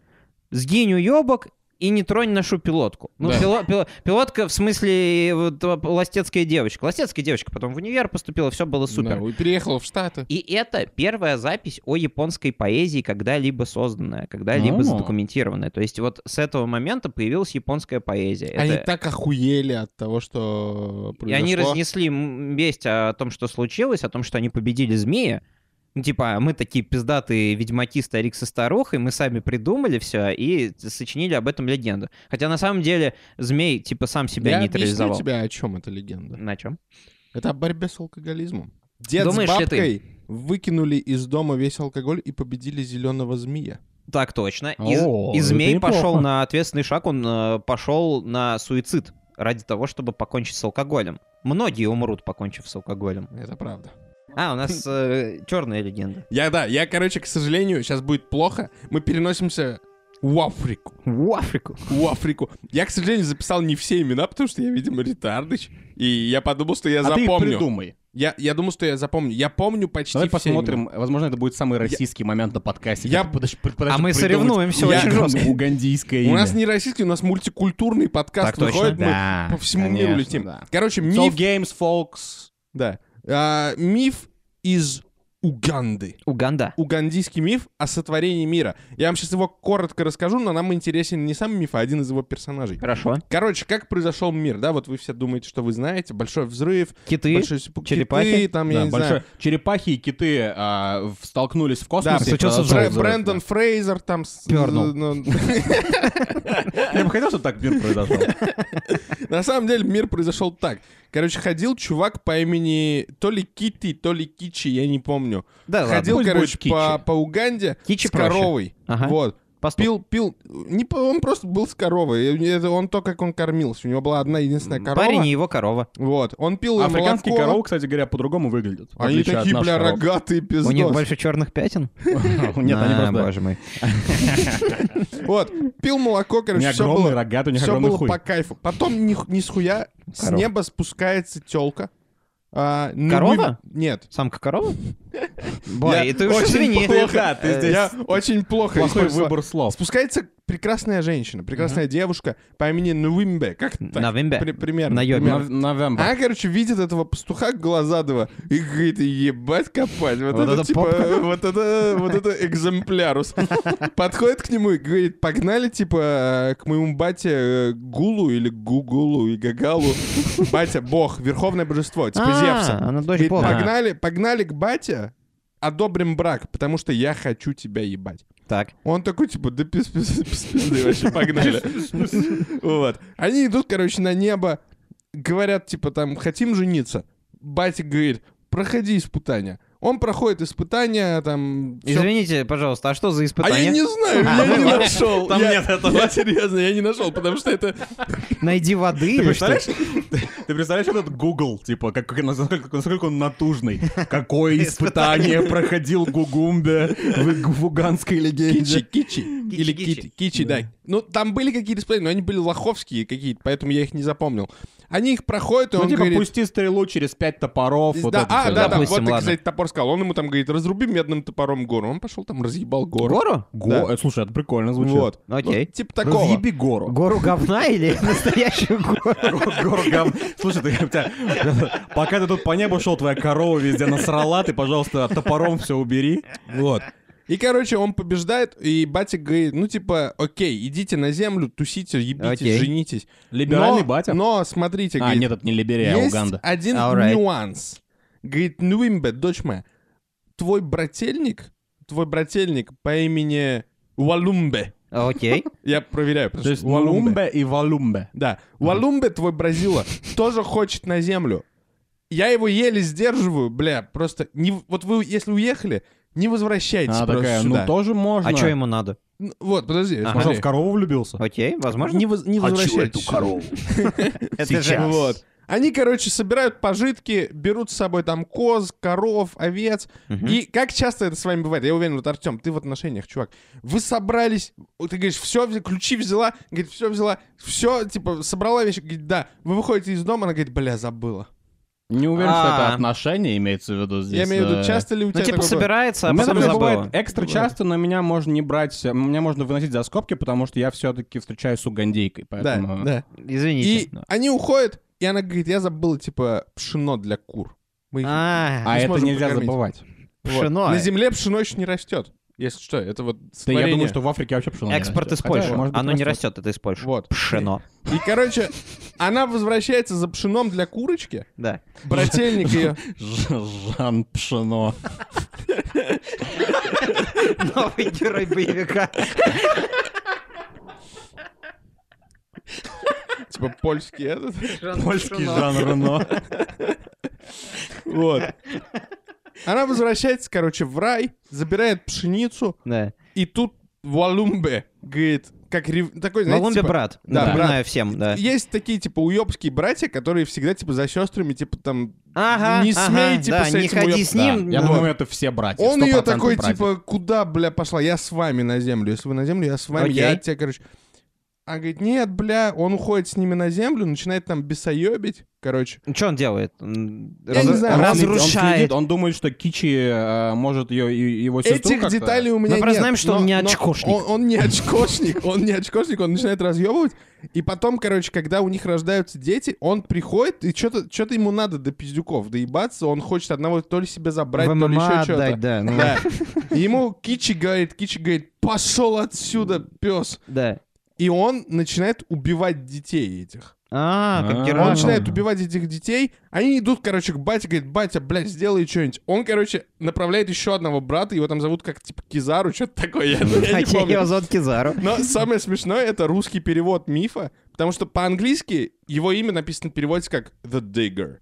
сгинь уёбок и не тронь нашу пилотку». Ну, да. пило, пило, пилотка, в смысле, вот, ластецкая девочка. Ластецкая девочка потом в универ поступила, все было супер. Да, и переехала в Штаты. И это первая запись о японской поэзии, когда-либо созданная, когда-либо ну, задокументированная. То есть вот с этого момента появилась японская поэзия. Они это... так охуели от того, что произошло. И они разнесли весть о том, что случилось, о том, что они победили змея. Ну, типа, мы такие пиздатые ведьмаки, старик со старухой, мы сами придумали все и сочинили об этом легенду. Хотя на самом деле змей, типа, сам себя Я нейтрализовал. Я объясню тебе, о чем эта легенда. На чем? Это о борьбе с алкоголизмом. Дед Думаешь, с бабкой выкинули из дома весь алкоголь и победили зеленого змея. Так точно. И, О, и змей пошел на ответственный шаг, он э, пошел на суицид ради того, чтобы покончить с алкоголем. Многие умрут, покончив с алкоголем. Это правда. А, у нас э, черная легенда. Я, да, я, короче, к сожалению, сейчас будет плохо. Мы переносимся В Африку. В Африку. В Африку. Я, к сожалению, записал не все имена, потому что я, видимо, ретардыч. И я подумал, что я а запомню. А ты придумай. Я, я думал, что я запомню. Я помню почти Давай все посмотрим. Имена. Возможно, это будет самый российский я... момент на подкасте. Я... Подожди, подожди, а мы соревнуемся я... очень жестко. Угандийское имя. У нас не российский, у нас мультикультурный подкаст. Так выходит, точно, да. Мы по всему конечно, миру летим. Да. Короче, миф... So games, folks. Да. А, миф из... Уганды. Уганда. Угандийский миф о сотворении мира. Я вам сейчас его коротко расскажу, но нам интересен не сам миф, а один из его персонажей. Хорошо. Короче, как произошел мир, да? Вот вы все думаете, что вы знаете. Большой взрыв. Киты. Большой... Черепахи. Киты, там, да, я не большой... знаю. Черепахи и киты а, столкнулись в космосе. Да, Бр... Брэндон да. Фрейзер там... Пёрнул. Я бы хотел, чтобы так мир произошел. На самом деле мир произошел так. Короче, ходил чувак по имени то ли Кити, то ли Кичи, я не помню. Да, ходил, ладно, короче, по, по Уганде Кичи с проще. Коровой. Ага. Вот. Пил, пил. Не, он просто был с коровой. Это он то, как он кормился. У него была одна единственная корова. Парень и его корова. Вот. Он пил. Африканские коровы, кстати говоря, по-другому выглядят. Они такие, бля, рогатые пиздос. У них больше черных пятен? Нет, они просто... Боже мой. Вот. Пил молоко, короче, все было... рогатый, у них огромный хуй. Все было по кайфу. Потом, ни с хуя, с неба спускается тёлка. А, корова? Ну, нет. Самка корова? Бля, это уж извини. Я очень плохо. Плохой выбор слов. Спускается прекрасная женщина, прекрасная девушка по имени Новимбе. Как так? Новимбе. Примерно. Новимбе. Она, короче, видит этого пастуха глазадого и говорит, ебать копать. Вот это типа, вот это экземплярус. Подходит к нему и говорит, погнали, типа, к моему бате Гулу или Гугулу и Гагалу. Батя, бог, верховное божество, типа Зевса. Она дочь бога. Погнали, погнали к бате, одобрим брак, потому что я хочу тебя ебать. Так. Он такой, типа, да пизды, вообще погнали. Вот. Они идут, короче, на небо, говорят, типа, там, хотим жениться. Батя говорит, проходи испытания. Он проходит испытания, там... Извините, пожалуйста, а что за испытания? А я не знаю, я не нашел. Там нет этого. Я серьезно, я не нашел, потому что это... Найди воды. Ты представляешь? Ты представляешь этот Google, типа, как, насколько, насколько он натужный. Какое испытание проходил Гугумбе в уганской легенде. Кичи, кичи. Или кичи, кичи, да. Ну, там были какие-то испытания, но они были лоховские какие-то, поэтому я их не запомнил. Они их проходят, и он говорит... Ну, типа, пусти стрелу через пять топоров. А, да, да, вот, кстати, топор сказал. Он ему там говорит, разруби медным топором гору. Он пошел там, разъебал гору. Гору? Гору? Слушай, это прикольно звучит. Вот. Окей. Типа такого. Разъеби гору. Гору говна или настоящую гору? Гору говна. Слушай, ты, тебя, пока ты тут по небу шел, твоя корова везде насрала, ты, пожалуйста, топором все убери. Вот. И, короче, он побеждает, и батя говорит, ну, типа, окей, идите на землю, тусите, ебитесь, окей. Женитесь. Либеральный но, батя? Но, смотрите, а, говорит, нет, это не Либерия, а Уганда. Есть один right. нюанс. Говорит, Нуимбе, дочь моя, твой брательник, твой брательник по имени Уалумбе. Окей. Okay. Я проверяю. То есть Уалумбе и Валумбе. Да. Mm. Уалумбе, твой Бразила, тоже хочет на землю. Я его еле сдерживаю, бля, просто... Не... Вот вы, если уехали... Не возвращайтесь а, просто такая, сюда. Ну, тоже можно. А что ему надо? Ну, вот, подожди. Ага. Может, он в корову влюбился? Окей, возможно. Не, воз... не возвращайтесь сюда. А чё эту корову? Они, короче, собирают пожитки, берут с собой там коз, коров, овец. И как часто это с вами бывает? Я уверен, вот, Артём, ты в отношениях, чувак. Вы собрались, ты говоришь, все, ключи взяла, говорит, все взяла, все, типа, собрала вещи, говорит, да. Вы выходите из дома, она говорит, бля, забыла. Не уверен, а -а -а. Что это отношения имеется в виду здесь. Я имею в виду, часто ли у тебя ну, типа такое собирается, а потом забывает. Экстра часто, но меня можно не брать, меня можно выносить за скобки, потому что я все-таки встречаюсь с угандейкой, поэтому... Да, да. Извините. И да. Они уходят, и она говорит, я забыла, типа, пшено для кур. Мы их... А, -а, -а. Не а это нельзя покормить. Забывать. Пшено. Вот. На земле пшено еще не растет. Если что, это вот... Да я думаю, что в Африке вообще пшено экспорт из Польши. Хотя, быть, оно не растет, это из Польши. Вот. Пшено. И, короче, она возвращается за пшеном для курочки. Да. Брательник ее... Жан Пшено. Новый герой боевика. Типа польский этот. Польский Жан Рено. Вот. Она возвращается, короче, в рай, забирает пшеницу, да. И тут Валумбе говорит, как рев... такой, знаете, Колумбия, типа... брат, да, напоминаю брат. Всем, да. Есть такие, типа, уёбские братья, которые всегда, типа, за сестрами, типа, там, ага, не смей, ага, типа, да, с этим не ходи уёб... с ним. Да. Я вот. думаю, это все братья, он ее такой, братья. Типа, куда, бля, пошла, я с вами на землю, если вы на землю, я с вами, Окей. я от тебя, короче. Она говорит, нет, бля, он уходит с ними на землю, начинает там бесоебить, короче. Ну, что он делает? Он... Я Раз... не знаю. Он разрушает. Он, он, он думает, что Кичи э, может ее, его сестру как-то... Этих деталей у меня мы нет. Мы просто знаем, что но, он не очкошник. Он, он не очкошник, он не очкошник, он начинает разъебывать. И потом, короче, когда у них рождаются дети, он приходит, и что-то ему надо до пиздюков доебаться, он хочет одного то ли себе забрать, в то ли еще что-то. Да, ну... да. Ему Кичи говорит, Кичи говорит, пошел отсюда, пес. Да. И он начинает убивать детей этих. А, как герой. Он начинает убивать этих детей. Они идут, короче, к бате, говорит, батя, блядь, сделай что-нибудь. Он, короче, направляет еще одного брата, его там зовут как, типа, Кизару, что-то такое, я, я не помню. Его зовут Кизару. Но самое смешное, это русский перевод мифа, потому что по-английски его имя написано в переводе как The Digger.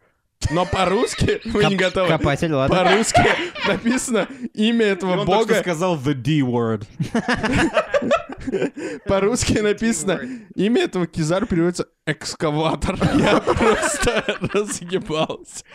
Но по-русски мы Коп- не готовы. Копатель, ладно. По-русски написано имя этого он бога. Он только сказал the D-word. По-русски написано имя этого Кизару переводится экскаватор. Я просто разъебался.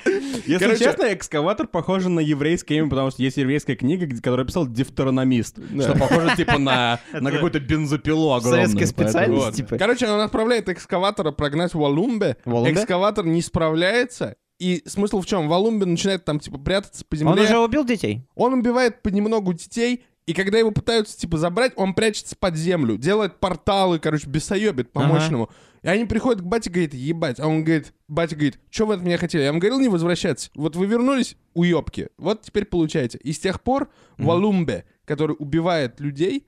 Если короче, честно, экскаватор похоже на еврейское имя, потому что есть еврейская книга, которая писала «Дифтерономист», да. Что похоже типа на, на какую-то бензопилу огромную. Советская специальность, вот. Типа. Короче, он отправляет экскаватора прогнать Валумбе. Валумбе? Экскаватор не справляется. И смысл в чем? Валумбе начинает там типа прятаться по земле. Он уже убил детей. Он убивает понемногу детей. И когда его пытаются, типа, забрать, он прячется под землю, делает порталы, короче, бесоебит по-мощному. Ага. И они приходят к бате, говорит, ебать. А он говорит, батя говорит, что вы от меня хотели? Я вам говорил не возвращаться. Вот вы вернулись, уёбки. Вот теперь получаете. И с тех пор mm-hmm. Валумбе, который убивает людей,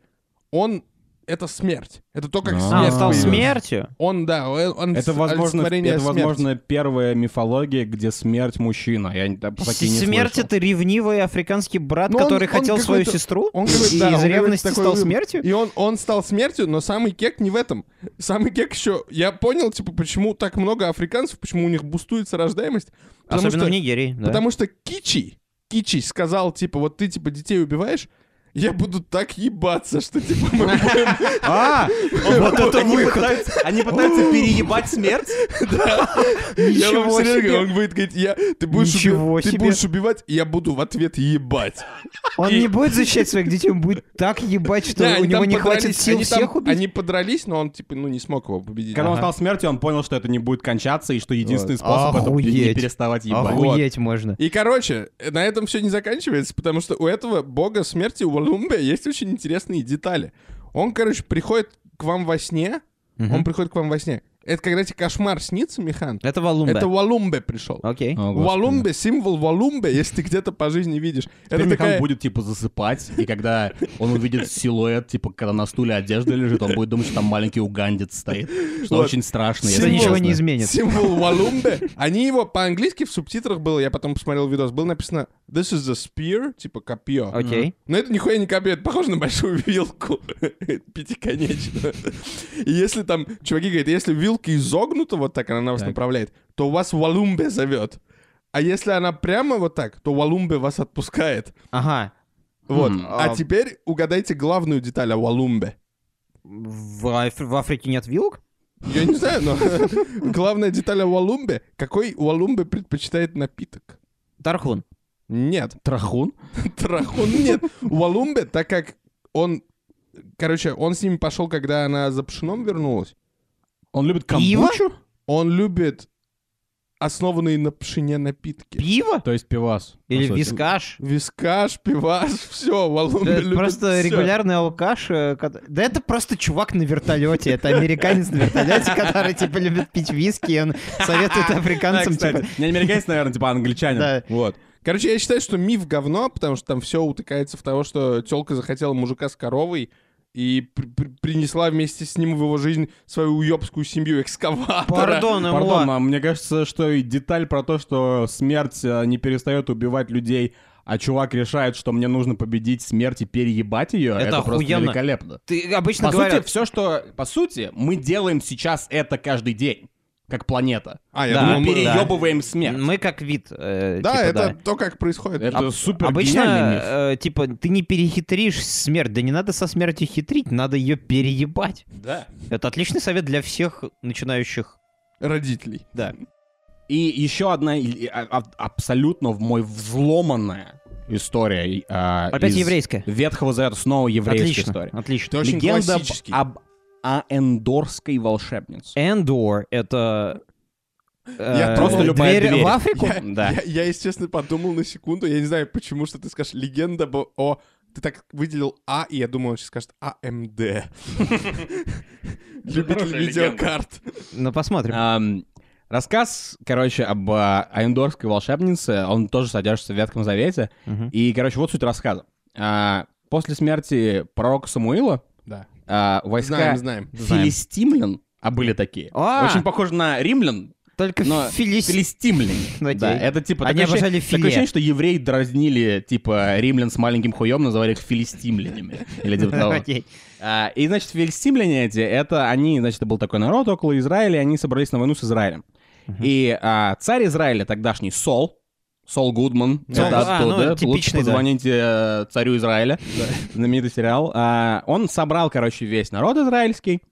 он... Это смерть. Это то, как а, смерть. Он стал смертью? Он, да. Он, это, возможно, это, возможно, первая мифология, где смерть мужчина. Я такие не смерть слышал. Это ревнивый африканский брат, но который он, хотел он свою сестру? Он говорит, и да, из он ревности говорит, стал такой, смертью? И он, он стал смертью, но самый кек не в этом. Самый кек еще... Я понял, типа, почему так много африканцев, почему у них бустуется рождаемость. Потому особенно что, в Нигерии. Да. Потому что Кичи, Кичи сказал, типа, вот ты, типа, детей убиваешь, я буду так ебаться, что типа мы будем... А, вот это выход. Они пытаются переебать смерть? Да. Ничего себе. Он будет говорить, ты будешь убивать, и я буду в ответ ебать. Он не будет защищать своих детей, он будет так ебать, что у него не хватит сил всех убить. Они подрались, но он типа ну не смог его победить. Когда он стал смертью, он понял, что это не будет кончаться, и что единственный способ — это не переставать ебать. Охуеть можно. И, короче, на этом все не заканчивается, потому что у этого бога смерти, у Лумбе, есть очень интересные детали. Он, короче, приходит к вам во сне. Uh-huh. Он приходит к вам во сне. Это когда тебе кошмар снится, Михан. Это Валумбе. Это Валумбе пришел. Окей. Okay. Oh, Валумбе, символ Валумбе, если ты где-то по жизни видишь. Теперь это Михан такая... будет, типа, засыпать, и когда он увидит силуэт, типа, когда на стуле одежда лежит, он будет думать, что там маленький угандец стоит. Что вот. Очень страшно. Символ... Это ничего не изменит. Символ Валумбе. Они его по-английски в субтитрах было, я потом посмотрел видос, было написано This is a spear, типа, копье. Окей. Okay. Но это нихуя не копье, это похоже на большую вилку. Пятиконечную. И если там, чуваки говорят, если вилку изогнута, вот так она на вас так направляет, то вас Валумбе зовет. А если она прямо вот так, то Валумбе вас отпускает. Ага. Вот. Хм, а, а теперь угадайте главную деталь о Валумбе. В, Аф... в Африке нет вилок? Я не знаю, но главная деталь о Валумбе. Какой Валумбе предпочитает напиток? Тархун. Нет. Трахун? Трахун нет. Валумбе, так как он... Короче, он с ними пошел, когда она за пшеном вернулась. Он любит камбучу? Он любит основанные на пшене напитки. Пиво? То есть пивас. Или вискаш. Вискаш, пивас, все. Валумбе любит просто регулярный алкаш. Да это просто чувак на вертолете. Это американец на вертолете, который типа любит пить виски, и он советует африканцам. Не американец, наверное, типа англичанин. Вот. Короче, я считаю, что миф говно, потому что там все утыкается в того, что тёлка захотела мужика с коровой, и при- при- принесла вместе с ним в его жизнь свою уёбскую семью экскаватора. Пардон, Эмуа. Пардон, а мне кажется, что и деталь про то, что смерть не перестает убивать людей, а чувак решает, что мне нужно победить смерть и переебать ее, это, это просто великолепно. Ты обычно по говорят... сути, все, что... По сути, мы делаем сейчас это каждый день. Как планета. А, я да, думал, мы переебываем да. смерть. Мы как вид. Э, да, типа, это да. то, как происходит. Это а, супер гениальный миф. Обычно, э, типа, ты не перехитришь смерть. Да не надо со смертью хитрить, надо ее переебать. Да. Это отличный совет для всех начинающих... родителей. Да. И еще одна абсолютно в мой взломанная история. Э, Опять еврейская. Ветхого Завета, снова еврейская отлично, история. Отлично. Ты легенда об... а эндорской волшебнице. Эндор — это... Э, я просто любая дверь, дверь в Африку? Я, да. я, я, естественно, подумал на секунду. Я не знаю, почему, что ты скажешь легенда о... Ты так выделил А, и я думал, он сейчас скажет А М Д. Любитель видеокарт. Ну, посмотрим. Рассказ, короче, об эндорской волшебнице, он тоже содержится в Ветхом Завете. И, короче, вот суть рассказа. После смерти пророка Самуила А, войска знаем, знаем. филистимлян, а были такие, А-а-а. очень похожи на римлян, только филис... филистимляне. Да, это типа они такое, ощущение, такое ощущение, что евреи дразнили типа римлян с маленьким хуем, называли их филистимлянами. Или типа того. а, и, значит, филистимляне эти, это они, значит, это был такой народ около Израиля, и они собрались на войну с Израилем. Uh-huh. И а, царь Израиля тогдашний Сол, Сол Гудман, да, это а, оттуда, ну, лучше позвоните да. царю Израиля, знаменитый сериал. А, он собрал, короче, весь народ израильский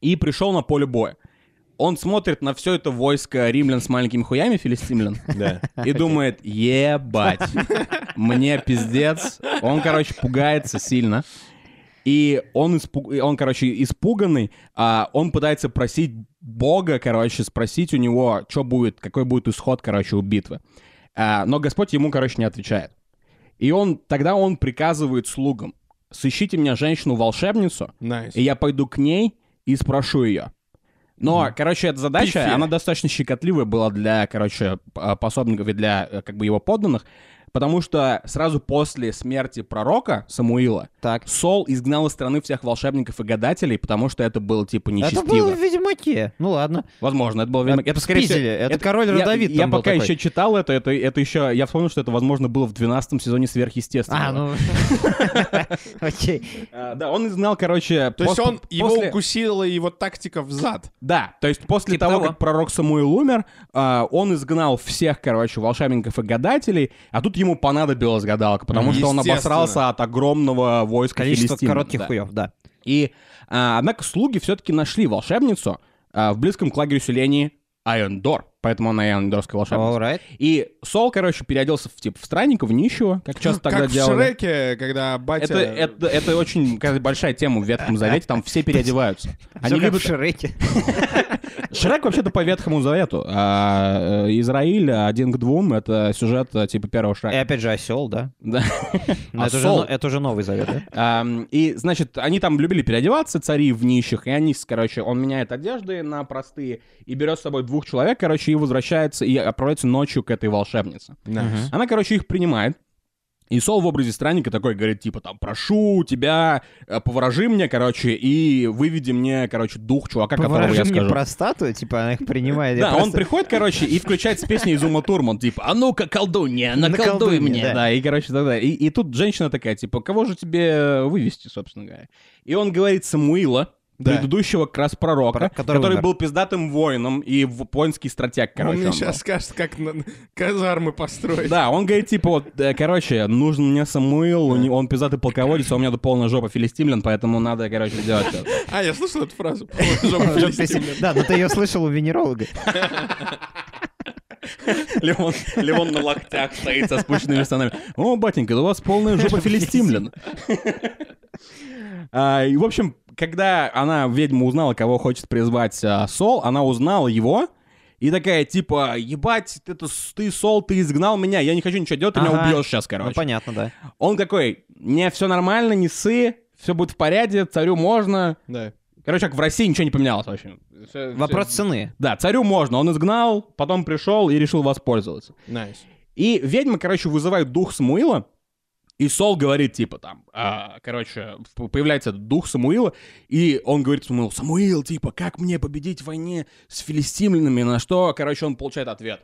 и пришел на поле боя. Он смотрит на все это войско римлян с маленькими хуями, филистимлян, и думает, ебать, мне пиздец. Он, короче, пугается сильно. И он, испуг... он, короче, испуганный, а он пытается просить Бога, короче, спросить у него, что будет, какой будет исход, короче, у битвы. Но Господь ему, короче, не отвечает. И он, тогда он приказывает слугам: сыщите мне женщину-волшебницу, nice. и я пойду к ней и спрошу ее. Но, mm. короче, эта задача, Пифи. она достаточно щекотливая была для, короче, пособников и для, как бы, его подданных, потому что сразу после смерти пророка Самуила так. Сол изгнал из страны всех волшебников и гадателей, потому что это было, типа, нечестиво. Это было в Ведьмаке. Ну ладно. Возможно, это было в Ведьмаке. Это, скорее всего, это, это король Радавит. Я, я пока такой. еще читал это, это, это еще... Я вспомнил, что это, возможно, было в двенадцатом сезоне «Сверхъестественного». А, ну... Окей. Да, он изгнал, короче... То есть он... Его укусила его тактика в зад. Да, то есть после того, как пророк Самуил умер, он изгнал всех, короче, волшебников и гадателей, а тут ему понадобилась гадалка, потому что он обосрался от огромного войска филистимлян. Количество коротких да. хуев, да. И, а, однако, слуги все-таки нашли волшебницу а, в близком к лагерю селении Айондор, поэтому она айондорская волшебница. Right. И Сол, короче, переоделся в, типа, в странника, в нищего, как часто тогда как делали. Как в Шреке, когда батя... Это, это, это очень большая тема в Ветхом Завете, там все переодеваются. Они любят в Шреке. Шрек вообще-то по Ветхому Завету. А, Израиль один к двум — это сюжет типа первого Шрека. И опять же осел, да? Да. Это, же, это уже Новый Завет, да? А, и, значит, они там любили переодеваться, цари в нищих, и они, короче, он меняет одежды на простые и берет с собой двух человек, короче, и возвращается, и отправляется ночью к этой волшебнице. Nice. Она, короче, их принимает. И Сол в образе странника такой говорит, типа, там, прошу тебя, поворожи мне, короче, и выведи мне, короче, дух чувака, поворожи которого я скажу. Поворожи мне простату, типа, она их принимает. Да, просто... он приходит, короче, и включает с песней из Ума Турман, типа, а ну-ка, колдунья, наколдуй мне. Да. да, и, короче, тогда. И, и тут женщина такая, типа, кого же тебе вывести, собственно говоря. И он говорит Самуила, да. предыдущего как раз пророка, Про, который, который был пиздатым воином и воинский стратег, короче. Он мне он сейчас был. скажет, как казармы построить. Да, он говорит, типа, вот, короче, нужен мне Самуил, да. он пиздатый полководец, а у меня тут полная жопа филистимлян, поэтому надо, короче, делать это. А, я слышал эту фразу, полная жопа филистимлян. Да, но ты ее слышал у венеролога. Левон, Левон на локтях стоит со спущенными штанами. О, батенька, у вас полная жопа филистимлян. А, и, в общем, когда она, ведьма, узнала, кого хочет призвать а, Сол, она узнала его и такая, типа, ебать, это, ты, Сол, ты изгнал меня, я не хочу ничего делать, ты ага. меня убьешь сейчас, короче. Ну, понятно, да. Он такой, не, все нормально, не ссы, все будет в порядке, царю можно. Да. Короче, как в России ничего не поменялось вообще. Все, Вопрос все... цены. Да, царю можно, он изгнал, потом пришел и решил воспользоваться. Найс. Nice. И ведьма, короче, вызывает дух Самуила. И Сол говорит, типа, там, а, короче, появляется дух Самуила, и он говорит Самуилу, Самуил, типа, как мне победить в войне с филистимлянами? На что, короче, он получает ответ.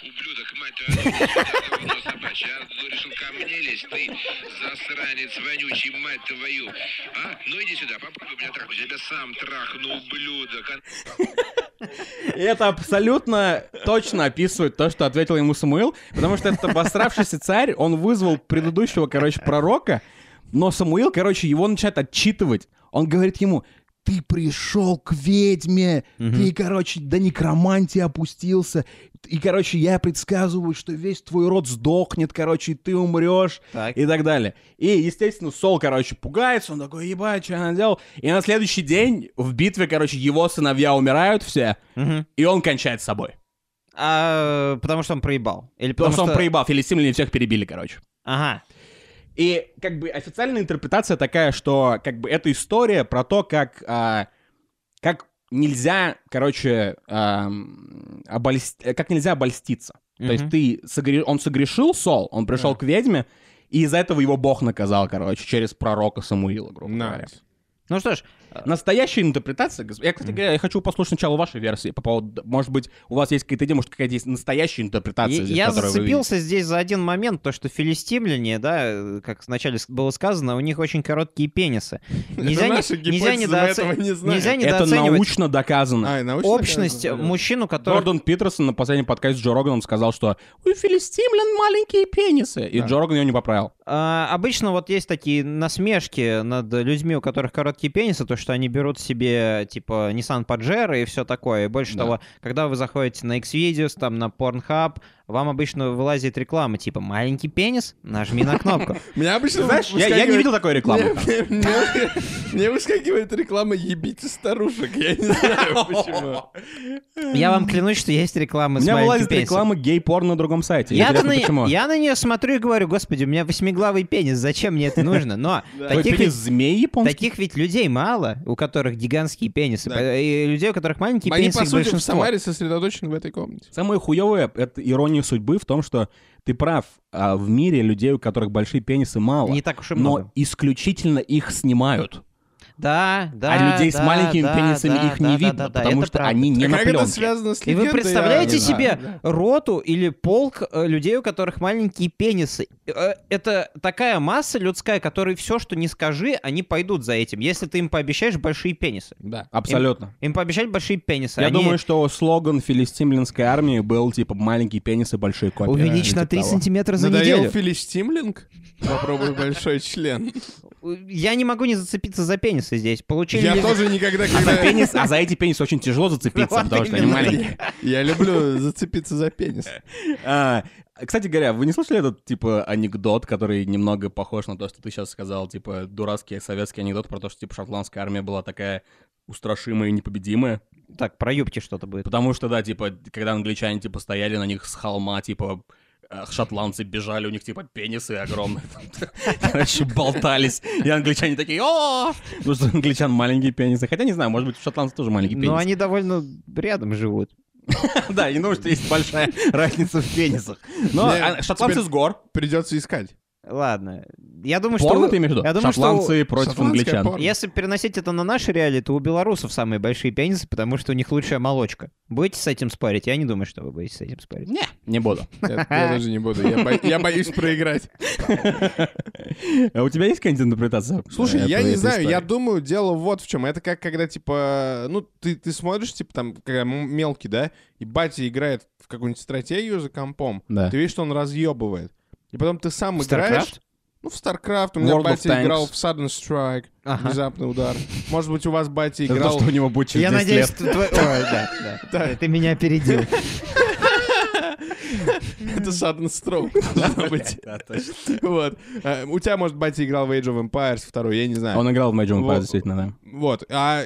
Ублюдок, мать твою, но собачья. А решил ко мне лезть, ты засранец вонючий, мать твою. А? Ну иди сюда, попробуй меня трахнуть. Я тебя сам трахну, ублюдок. Это абсолютно точно описывает то, что ответил ему Самуил, потому что этот обосравшийся царь, он вызвал предыдущего, короче, пророка, но Самуил, короче, его начинает отчитывать. Он говорит ему... Ты пришел к ведьме, угу. ты, короче, до некромантии опустился, и, короче, я предсказываю, что весь твой род сдохнет, короче, и ты умрешь, так. и так далее. И, естественно, Сол, короче, пугается, он такой, ебать, что я наделал? И на следующий день в битве, короче, его сыновья умирают все, угу. и он кончает с собой. А, потому что он проебал? Или потому, потому что... что он проебал, филистимляне всех перебили, короче. Ага. И, как бы, официальная интерпретация такая, что, как бы, эта история про то, как, а, как нельзя, короче, а, обольсти... как нельзя обольститься. Mm-hmm. То есть ты согре... он согрешил, Сол, он пришел yeah. к ведьме, и из-за этого его Бог наказал, короче, через пророка Самуила, грубо nice. говоря. Ну что ж, настоящая интерпретация... Я, кстати, mm-hmm. я хочу послушать сначала вашей версии по поводу... Может быть, у вас есть какая-то идея, может, какая-то есть настоящая интерпретация? Я, здесь, я зацепился здесь за один момент, то, что филистимляне, да, как вначале было сказано, у них очень короткие пенисы. Нельзя недооценивать... Это научно доказано. Общность мужчину, который... Гордон Питерсон на последнем подкасте с Джо Роганом сказал, что у филистимлян маленькие пенисы, и Джо Роган ее не поправил. Обычно вот есть такие насмешки над людьми, у которых короткие пенисы, то, что они берут себе, типа, Nissan Pajero и все такое. И больше да. того, когда вы заходите на X-Videos, там, на Pornhub, вам обычно вылазит реклама, типа, маленький пенис, нажми на кнопку. Меня обычно... Знаешь, я не видел такой рекламы. Мне выскакивает реклама «Ебите старушек», я не знаю почему. Я вам клянусь, что есть реклама с маленьким пенисом. У меня вылазит реклама гей-порно на другом сайте. Я на нее смотрю и говорю, господи, у меня восьмиглавый пенис, зачем мне это нужно? Но таких ведь людей мало, у которых гигантские пенисы, и людей, у которых маленькие пенисы. Они, по сути, в Самаре сосредоточены в этой комнате. Самое хуевое — это ирония судьбы в том, что ты прав, а в мире людей, у которых большие пенисы, мало. Не так уж и много. Но исключительно их снимают. Да, да, а людей да, с маленькими да, пенисами да, их да, не да, видно, да, да, потому что правда. Они не а на пленке. Как это связано с легендой? И вы представляете я... себе да, да. роту или полк людей, у которых маленькие пенисы? Это такая масса людская, которой все, что не скажи, они пойдут за этим, если ты им пообещаешь большие пенисы. Да, абсолютно. Им, им пообещать большие пенисы. Я они... думаю, что слоган филистимлянской армии был типа «маленькие пенисы, большие копии». Увеличь на три сантиметра за неделю. Надоел филистимлинг? Попробуй большой член. Я не могу не зацепиться за пенисы здесь. Получили я ли... тоже никогда... Когда... А, за пенис, а за эти пенисы очень тяжело зацепиться, ну, потому что они маленькие. Я люблю зацепиться за пенис. А, кстати говоря, вы не слышали этот, типа, анекдот, который немного похож на то, что ты сейчас сказал, типа, дурацкий советский анекдот про то, что, типа, шотландская армия была такая устрашимая и непобедимая? Так, про юбки что-то будет. Потому что, да, типа, когда англичане, типа, стояли на них с холма, типа... Шотландцы бежали, у них типа пенисы огромные. Короче, болтались. И англичане такие, о! Потому что англичан маленькие пенисы. Хотя не знаю, может быть, у шотландцев тоже маленькие пенисы. Но они довольно рядом живут. Да, не нужно, что есть большая разница в пенисах. Но шотландцы с гор. Придется искать. Ладно. Я думаю, порно что... ты имеешь в виду? Я думаю, шотландцы что... против англичан. Порно. Если переносить это на наши реалии, то у белорусов самые большие пенисы, потому что у них лучшая молочка. Будете с этим спорить? Я не думаю, что вы будете с этим спорить. Не, не буду. Я даже не буду. Я боюсь проиграть. А у тебя есть какая-нибудь интерпретация? Слушай, я не знаю. Я думаю, дело вот в чем. Это как когда, типа... Ну, ты смотришь, типа, там, когда мелкий, да? И батя играет в какую-нибудь стратегию за компом. Ты видишь, что он разъебывает. И потом ты сам играешь... Ну, в StarCraft. У меня World батя играл в Sudden Strike. Ага. Внезапный удар. Может быть, у вас батя играл... Это то, что у него будет через десять лет. Я надеюсь, что твой... Ой, да, да. Ты меня опередил. Это Sudden Strike, должно быть. Да, точно. Вот. У тебя, может, батя играл в Age of Empires второй, я не знаю. Он играл в Age of Empires, действительно, да. Вот. А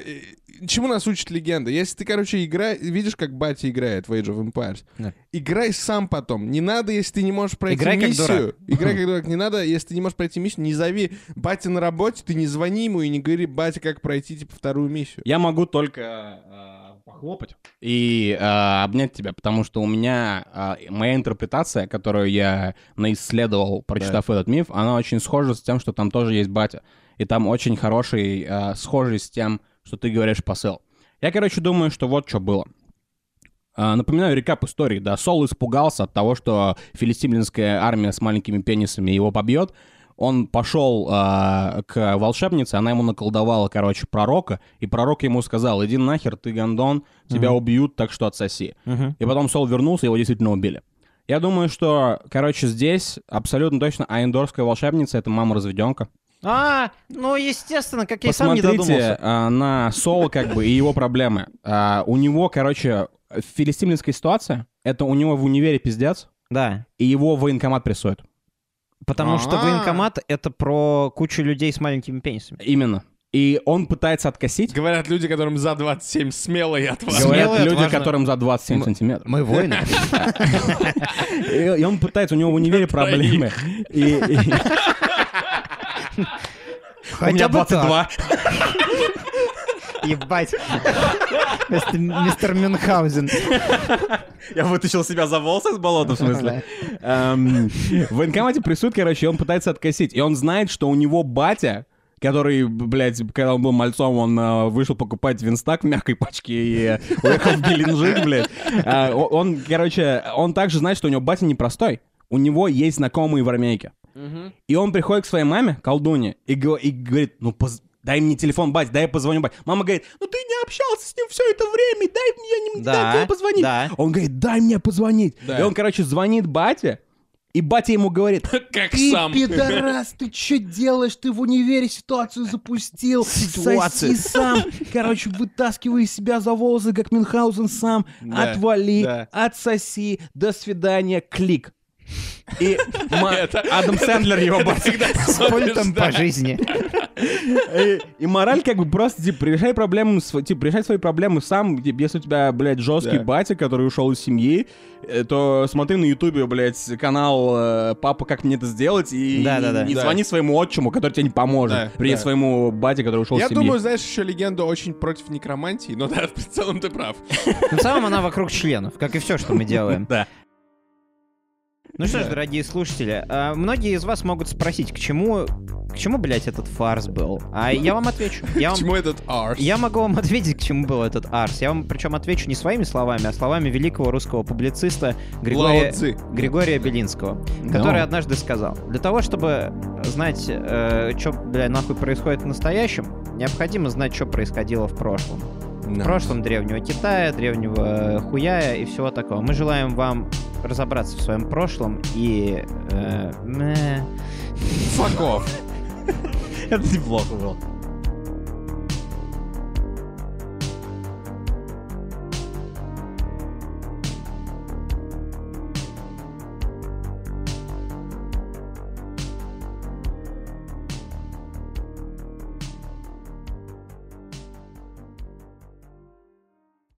чему нас учит легенда? Если ты, короче, игра... видишь, как батя играет в Age of Empires, да. играй сам потом. Не надо, если ты не можешь пройти играй миссию. Как дурак. Играй как дурак. Не надо, если ты не можешь пройти миссию, не зови батя на работе, ты не звони ему и не говори, батя, как пройти, типа, вторую миссию. Я могу только э, похлопать и э, обнять тебя, потому что у меня э, моя интерпретация, которую я наисследовал, прочитав да. этот миф, она очень схожа с тем, что там тоже есть батя. И там очень хороший, э, схожий с тем, что ты говоришь посыл. Я, короче, думаю, что вот что было. Напоминаю, рекап истории, да, Сол испугался от того, что филистимлянская армия с маленькими пенисами его побьет. Он пошел э, к волшебнице, она ему наколдовала, короче, пророка, и пророк ему сказал: иди нахер, ты гондон, тебя uh-huh. убьют, так что отсоси. Uh-huh. И потом Сол вернулся, его действительно убили. Я думаю, что, короче, здесь абсолютно точно аэндорская волшебница — это мама-разведенка. А, ну, естественно, как я и сам не додумался. Посмотрите на Сола, как бы, и его проблемы. У него, короче, филистимлянская ситуация, это у него в универе пиздец, да, и его военкомат прессует. Потому А-а-а. что военкомат — это про кучу людей с маленькими пенисами. Именно. И он пытается откосить. Говорят люди, которым за двадцать семь смело и отважно. Говорят люди, отважно. которым за двадцать семь мы, сантиметров. Мы воины. И он пытается, у него в универе проблемы. У меня двадцать два. Ебать. Мистер Мюнхгаузен. Я вытащил себя за волосы из болота, в смысле. В военкомате прессует, короче, он пытается откосить. И он знает, что у него батя, который, блядь, когда он был мальцом, он э, вышел покупать винстак в мягкой пачке и уехал в Геленджик, блядь. Э, он, короче, он также знает, что у него батя непростой. У него есть знакомые в армейке. Угу. И он приходит к своей маме, колдуне, и, и говорит: ну, поз... дай мне телефон, бать, дай я позвоню, бать. Мама говорит: ну, ты не общался с ним все это время, дай мне не... да, дай мне позвонить. Да. Он говорит: дай мне позвонить. Да. И он, короче, звонит бате. И батя ему говорит: как ты, сам. пидорас, ты что делаешь? Ты в универе ситуацию запустил. Соси сам. Короче, вытаскивай себя за волосы, как Мюнхгаузен сам. Да, отвали, да. отсоси, до свидания, клик. И ма... это, Адам Сэндлер это, его батя. С пультом по жизни. И, и мораль как бы просто, типа, решай проблемы, типа, решай свои проблемы сам. Типа, если у тебя, блядь, жесткий да. батя, который ушел из семьи, то смотри на ютубе, блядь, канал «Папа, как мне это сделать?» и, да, да, да. и звони да. своему отчиму, который тебе не поможет. Да, Привет да. своему бате, который ушел Я из семьи. Я думаю, знаешь, еще легенда очень против некромантии, но да, в целом ты прав. Но в целом она вокруг членов, как и все, что мы делаем. Да. Ну что ж, дорогие слушатели, многие из вас могут спросить, к чему, к чему, блядь, этот фарс был? А я вам отвечу. Я вам... К чему этот арс? Я могу вам ответить, к чему был этот арс. Я вам, причем, отвечу не своими словами, а словами великого русского публициста Григория, Григория Белинского, no. который однажды сказал: для того, чтобы знать, э, что, блядь, нахуй происходит в настоящем, необходимо знать, что происходило в прошлом. No. В прошлом древнего Китая, древнего хуяя и всего такого. Мы желаем вам разобраться в своем прошлом и... Факов. Это неплохо было.